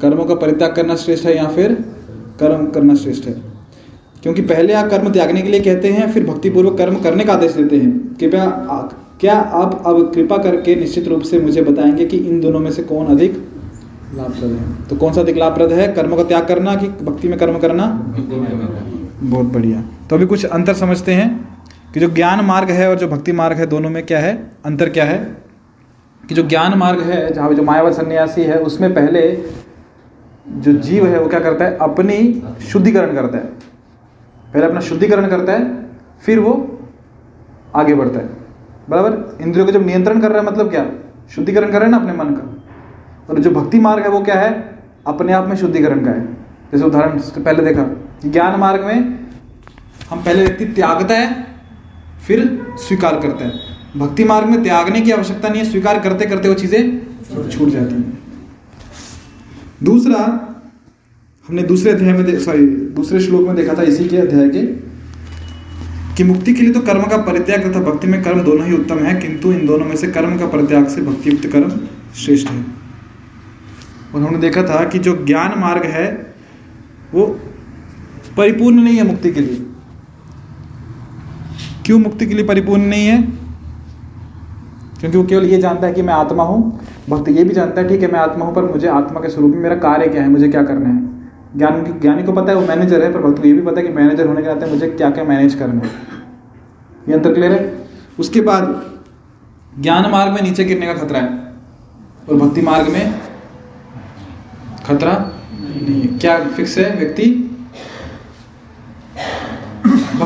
कर्मों का परित्याग करना श्रेष्ठ है या फिर कर्म करना श्रेष्ठ है? क्योंकि पहले आप कर्म त्यागने के लिए कहते हैं, फिर भक्तिपूर्वक कर्म करने का आदेश देते हैं। क्या आप अब कृपा करके निश्चित रूप से मुझे बताएंगे कि इन दोनों में से कौन अधिक लाभप्रद है? तो कौन सा अधिक लाभप्रद है, कर्मों का त्याग करना कि भक्ति में कर्म करना? बहुत बढ़िया। तो अभी कुछ अंतर समझते हैं कि जो ज्ञान मार्ग है और जो भक्ति मार्ग है दोनों में क्या है, अंतर क्या है। कि जो ज्ञान मार्ग है, जहाँ जो मायावाद सन्यासी है, उसमें पहले जो जीव है वो क्या करता है, अपनी शुद्धिकरण करता है, पहले अपना शुद्धिकरण करता है, फिर वो आगे बढ़ता है। बराबर, इंद्रियों को जब नियंत्रण कर रहा है मतलब क्या, शुद्धिकरण कर रहा है ना अपने मन का। और जो भक्ति मार्ग है वो क्या है, अपने आप में शुद्धिकरण का है। जैसे उदाहरण पहले देखा, ज्ञान मार्ग में हम पहले व्यक्ति त्यागता है फिर स्वीकार करते हैं। भक्ति मार्ग में त्यागने की आवश्यकता नहीं है, स्वीकार करते करते वो चीजें छूट जाती हैं। दूसरा, हमने दूसरे अध्याय में दूसरे श्लोक में देखा था इसी के अध्याय के, कि मुक्ति के लिए तो कर्म का परित्याग तथा भक्ति में कर्म दोनों ही उत्तम है, किंतु इन दोनों में से कर्म का परित्याग से भक्तियुक्त कर्म श्रेष्ठ है। और हमने देखा था कि जो ज्ञान मार्ग है वो परिपूर्ण नहीं है मुक्ति के लिए। क्यों मुक्ति के लिए परिपूर्ण नहीं है? क्योंकि वो केवल ये जानता है कि मैं आत्मा हूँ। भक्त ये भी जानता है, ठीक है मैं आत्मा हूँ, पर मुझे आत्मा के स्वरूप में मेरा कार्य क्या है, मुझे क्या करना है। ज्ञानी को पता है वो मैनेजर है, पर भक्त को ये भी पता है कि मैनेजर होने के नाते मुझे क्या क्या मैनेज करना है। ये अंतर क्लियर है। उसके बाद ज्ञान मार्ग में नीचे गिरने का खतरा है और भक्ति मार्ग में खतरा नहीं है। क्या फिक्स है? व्यक्ति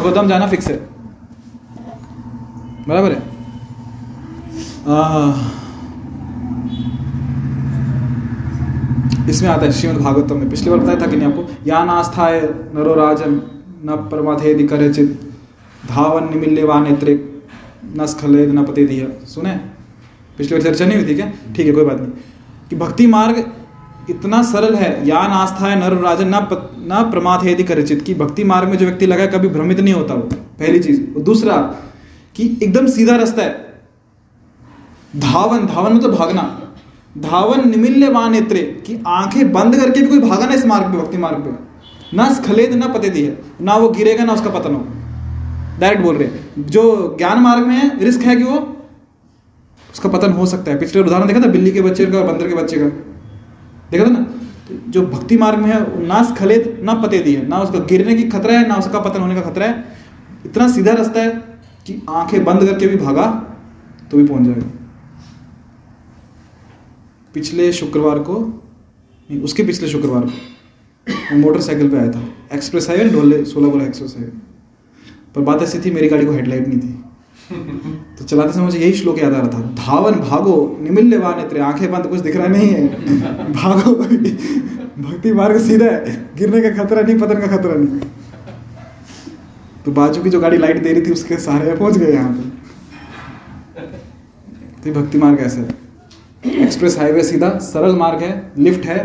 गोदाम जाना फिक्स है, बराबर है। इसमें आता है श्रीमद्भागवतम् में, पिछली बार बताया था कि नहीं आपको, या नास्थाय नरो राजन न परमाधेदि करेचित धावन निमिल्ले वा नेत्रे न स्खलेद न पतेदि। सुने पिछली बार चर्चा नहीं हुई थी क्या? ठीक है, कोई बात नहीं। कि भक्ति मार्ग इतना सरल है, या नास्थाय नरो राजन न परमाधेदि करेचित, कि भक्ति मार्ग में जो व्यक्ति लगा कभी भ्रमित नहीं होता, वो पहली चीज़। दूसरा कि एकदम सीधा रास्ता है। धावन, धावन मतलब भागना, धावन निमिल्ले वा नेत्रे, कि आंखें बंद करके भी कोई भागा ना इस मार्ग पे, भक्ति मार्ग पे। ना स्खलेद ना पतेति है, ना वो गिरेगा ना उसका पतन हो, डायरेक्ट बोल रहे हैं। जो ज्ञान मार्ग में है रिस्क है कि वो उसका पतन हो सकता है। पिछले उदाहरण देखा था बिल्ली के बच्चे का और बंदर के बच्चे का, देखा था ना। जो भक्ति मार्ग में है ना स्खलेद ना पतेति है, ना उसका गिरने की खतरा है ना उसका पतन होने का खतरा है। इतना सीधा रास्ता है कि आंखें बंद करके भी भागा तो भी पहुंच जाएगा। पिछले शुक्रवार को नहीं, उसके पिछले शुक्रवार को मैं मोटरसाइकिल पे आया था, express highway Dhole 16 express highway पर। बात ऐसी थी मेरी गाड़ी को हेडलाइट नहीं थी, तो चलाते समय मुझे यही श्लोक याद आ रहा था, धावन भागो निमिल्ले वा नेत्रे, आंखें बंद कुछ दिख रहा नहीं है भागो। भक्ति मार्ग सीधा है, गिरने का खतरा नहीं, पतन का खतरा नहीं। तो बाजू की जो गाड़ी लाइट दे रही थी उसके सहारे पहुंच गए यहाँ पे। तो भक्ति मार्ग ऐसा है, एक्सप्रेस हाईवे सीधा सरल मार्ग है। लिफ्ट है,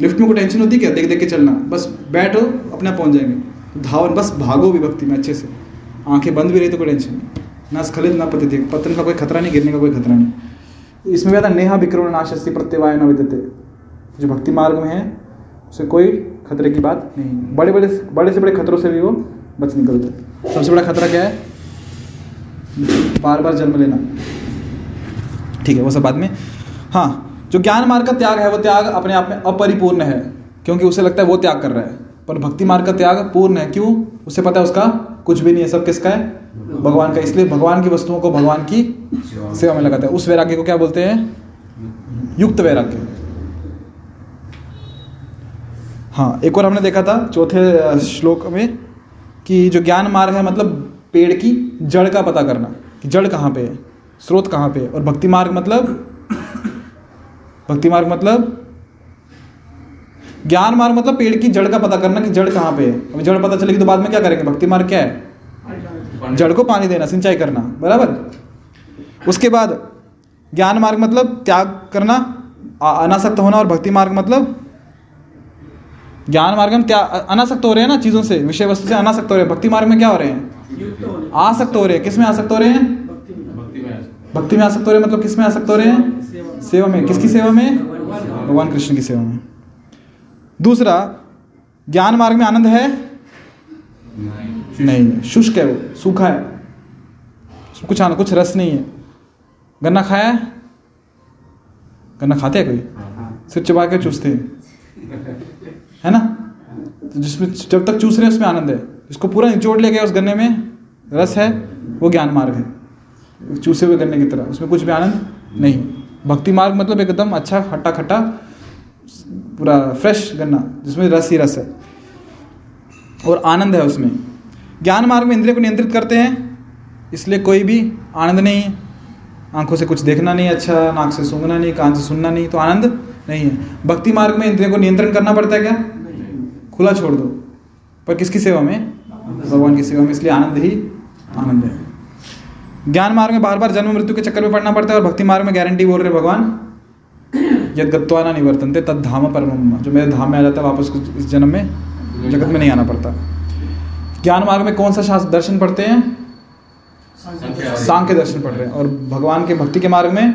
लिफ्ट में कोई टेंशन होती क्या, देख देख के चलना, बस बैठो अपना पहुंच जाएंगे। धावन बस भागो भी भक्ति में अच्छे से, आंखें बंद भी रही तो कोई टेंशन नहीं, ना स्खलित ना पतित, पतन का कोई खतरा नहीं, गिरने का कोई खतरा नहीं। इसमें भी आता नेहा विक्रमण नाशस्ति प्रत्यवाय न विद्यते, जो भक्ति मार्ग में है उसे कोई खतरे की बात नहीं। बड़े से बड़े खतरों से भी वो बच निकलता। सबसे बड़ा खतरा क्या है? बार बार जन्म लेना। ठीक है, वो सब बाद में। हाँ, जो ज्ञान मार्ग का त्याग है वो त्याग अपने आप में अपरिपूर्ण है, क्योंकि उसे लगता है वो त्याग कर रहा है। पर भक्ति मार्ग का त्याग पूर्ण है, क्यों? उसे पता है उसका कुछ भी नहीं है, सब किसका है, भगवान का। इसलिए भगवान की वस्तुओं को भगवान की सेवा में लगाता है। उस वैराग्य को क्या बोलते हैं? युक्त वैराग्य। हाँ, एक और हमने देखा था चौथे श्लोक में कि जो ज्ञान मार्ग है मतलब पेड़ की जड़ का पता करना कि जड़ कहाँ पे है, स्रोत कहाँ पे है। और भक्ति मार्ग मतलब ज्ञान मार्ग मतलब पेड़ की जड़ का पता करना कि जड़ कहाँ पे है। अब जड़ पता चलेगी तो बाद में क्या करेंगे? भक्ति मार्ग क्या है? जड़ को पानी देना, सिंचाई करना, बराबर। उसके बाद ज्ञान मार्ग मतलब त्याग करना, अनासक्त होना। और भक्ति मार्ग मतलब ज्ञान मार्ग में अनासक्त हो रहे हैं ना, चीज़ों से, विषय वस्तु से अनासक्त हो रहे हैं। भक्ति मार्ग में क्या हो रहे हैं? आसक्त हो रहे हैं। किस में आसक्त हो रहे हैं? भक्ति में आसक्त हो रहे हैं मतलब किस में आसक्त हो रहे हैं? सेवा में। किसकी सेवा में? भगवान कृष्ण की सेवा में। दूसरा, ज्ञान मार्ग में आनंद है नहीं, शुष्क है, वो सूखा है, कुछ आनंद, कुछ रस नहीं है। गन्ना खाया? गन्ना खाते हैं कोई? सिर चबा के चूसते हैं, है ना। जिसमें जब तक चूस रहे हैं उसमें आनंद है, इसको पूरा निचोड़ ले गया उस गन्ने में रस है, वो ज्ञान मार्ग है, चूसे हुए गन्ने की तरह, उसमें कुछ भी आनंद नहीं। भक्ति मार्ग मतलब एकदम अच्छा खट्टा खट्टा पूरा फ्रेश गन्ना, जिसमें रस ही रस है और आनंद है उसमें। ज्ञान मार्ग में इंद्रियों को नियंत्रित करते हैं, इसलिए कोई भी आनंद नहीं है। आंखों से कुछ देखना नहीं अच्छा, नाक से सूंघना नहीं, कान से सुनना नहीं, तो आनंद नहीं है। भक्ति मार्ग में इंद्रियों को नियंत्रण करना पड़ता है क्या? खुला छोड़ दो, पर किसकी सेवा में? भगवान की सेवा में, इसलिए आनंद ही आनंद है। ज्ञान मार्ग में बार बार जन्म मृत्यु के चक्कर में पड़ना पड़ता है। और भक्ति मार्ग में गारंटी बोल रहे भगवान, यद गत्वा न निवर्तन्ते तद धाम परमम, जो मेरे धाम में आ जाता है वापस इस जन्म में जगत में नहीं आना पड़ता। ज्ञान मार्ग में कौन सा शास्त्र दर्शन पढ़ते हैं? सांख्य दर्शन पढ़ रहे हैं। और भगवान के भक्ति के मार्ग में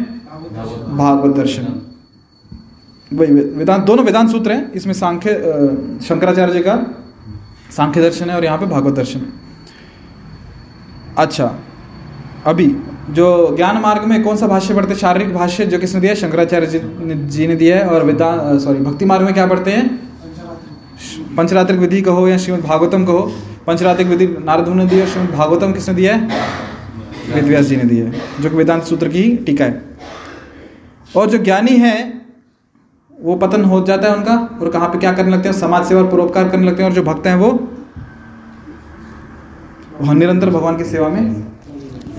भागवत दर्शन, वही वेदांत, दोनों वेदांत सूत्र हैं। इसमें सांख्य शंकराचार्य जी का सांख्य दर्शन है और यहाँ पे भागवत दर्शन है। अच्छा, अभी जो ज्ञान मार्ग में कौन सा भाष्य पढ़ते हैं? शारीरिक भाष्य, जो किसने दिया है? शंकराचार्य जी ने दिया है। और भक्ति मार्ग में क्या पढ़ते हैं? पंचरात्रिक विधि कहो या श्रीमद भागवतम कहो, पंचरात्रिक विधि नारद ने दी है। श्रीमद भागवतम किसने दिया है? वेद व्यास जी ने दिया है, जो कि वेदांत सूत्र की टीका है। और जो ज्ञानी है वो पतन हो जाता है उनका, और कहाँ पे क्या करने लगते हैं? समाज सेवा और परोपकार करने लगते हैं। और जो भक्त हैं वो वहाँ निरंतर भगवान की सेवा में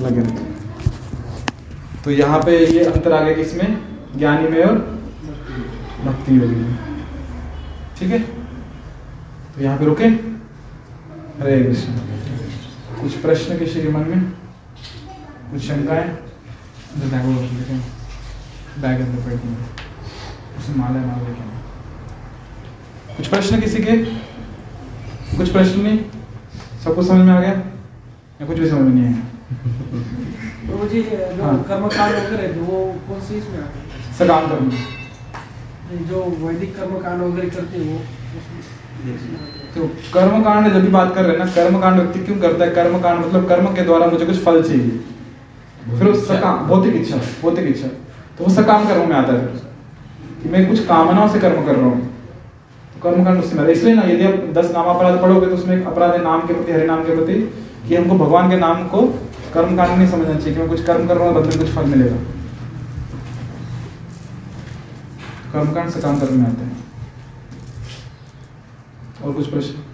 लगे रहते हैं। तो यहाँ पे ये अंतर आ गया किसमें, ज्ञानी में और भक्ति योगी में। ठीक है, तो यहाँ पे रुके। हरे कृष्ण। कुछ प्रश्न किसी के मन में, कुछ शंकाएं? बैग अंदर पेट में उसमें माला है, माला क्या? कुछ प्रश्न किसी के? कुछ प्रश्न नहीं? सब कुछ समझ में आ गया या कुछ भी समझ में नहीं आया? वो जी जो कर्मकांड वगैरह वो कौन सी इसमें आता है? सकाम कर्म, जो वैदिक कर्मकांड वगैरह करते हैं वो। तो कर्मकांड जब भी बात कर रहे हैं ना, कर्मकांड व्यक्ति क्यों करता है? कर्मकांड मतलब कर्म के द्वारा मुझे कुछ फल चाहिए, फिर उस सकाम भौतिक इच्छा, भौतिक इच्छा तो वो सकाम कर्म में आता है कि मैं कुछ कामनाओं से कर्म कर रहा हूँ, कर्मकांड उससे मिला। इसलिए ना यदि आप 10 नाम अपराध पढ़ोगे तो उसमें एक अपराध है नाम के प्रति, हरे नाम के प्रति, कि हमको भगवान के नाम को कर्मकांड नहीं समझना चाहिए कि मैं कुछ कर्म कर रहा हूँ बदले में कुछ फल मिलेगा। कर्मकांड से काम करने में आते हैं। और कुछ प्रश्न?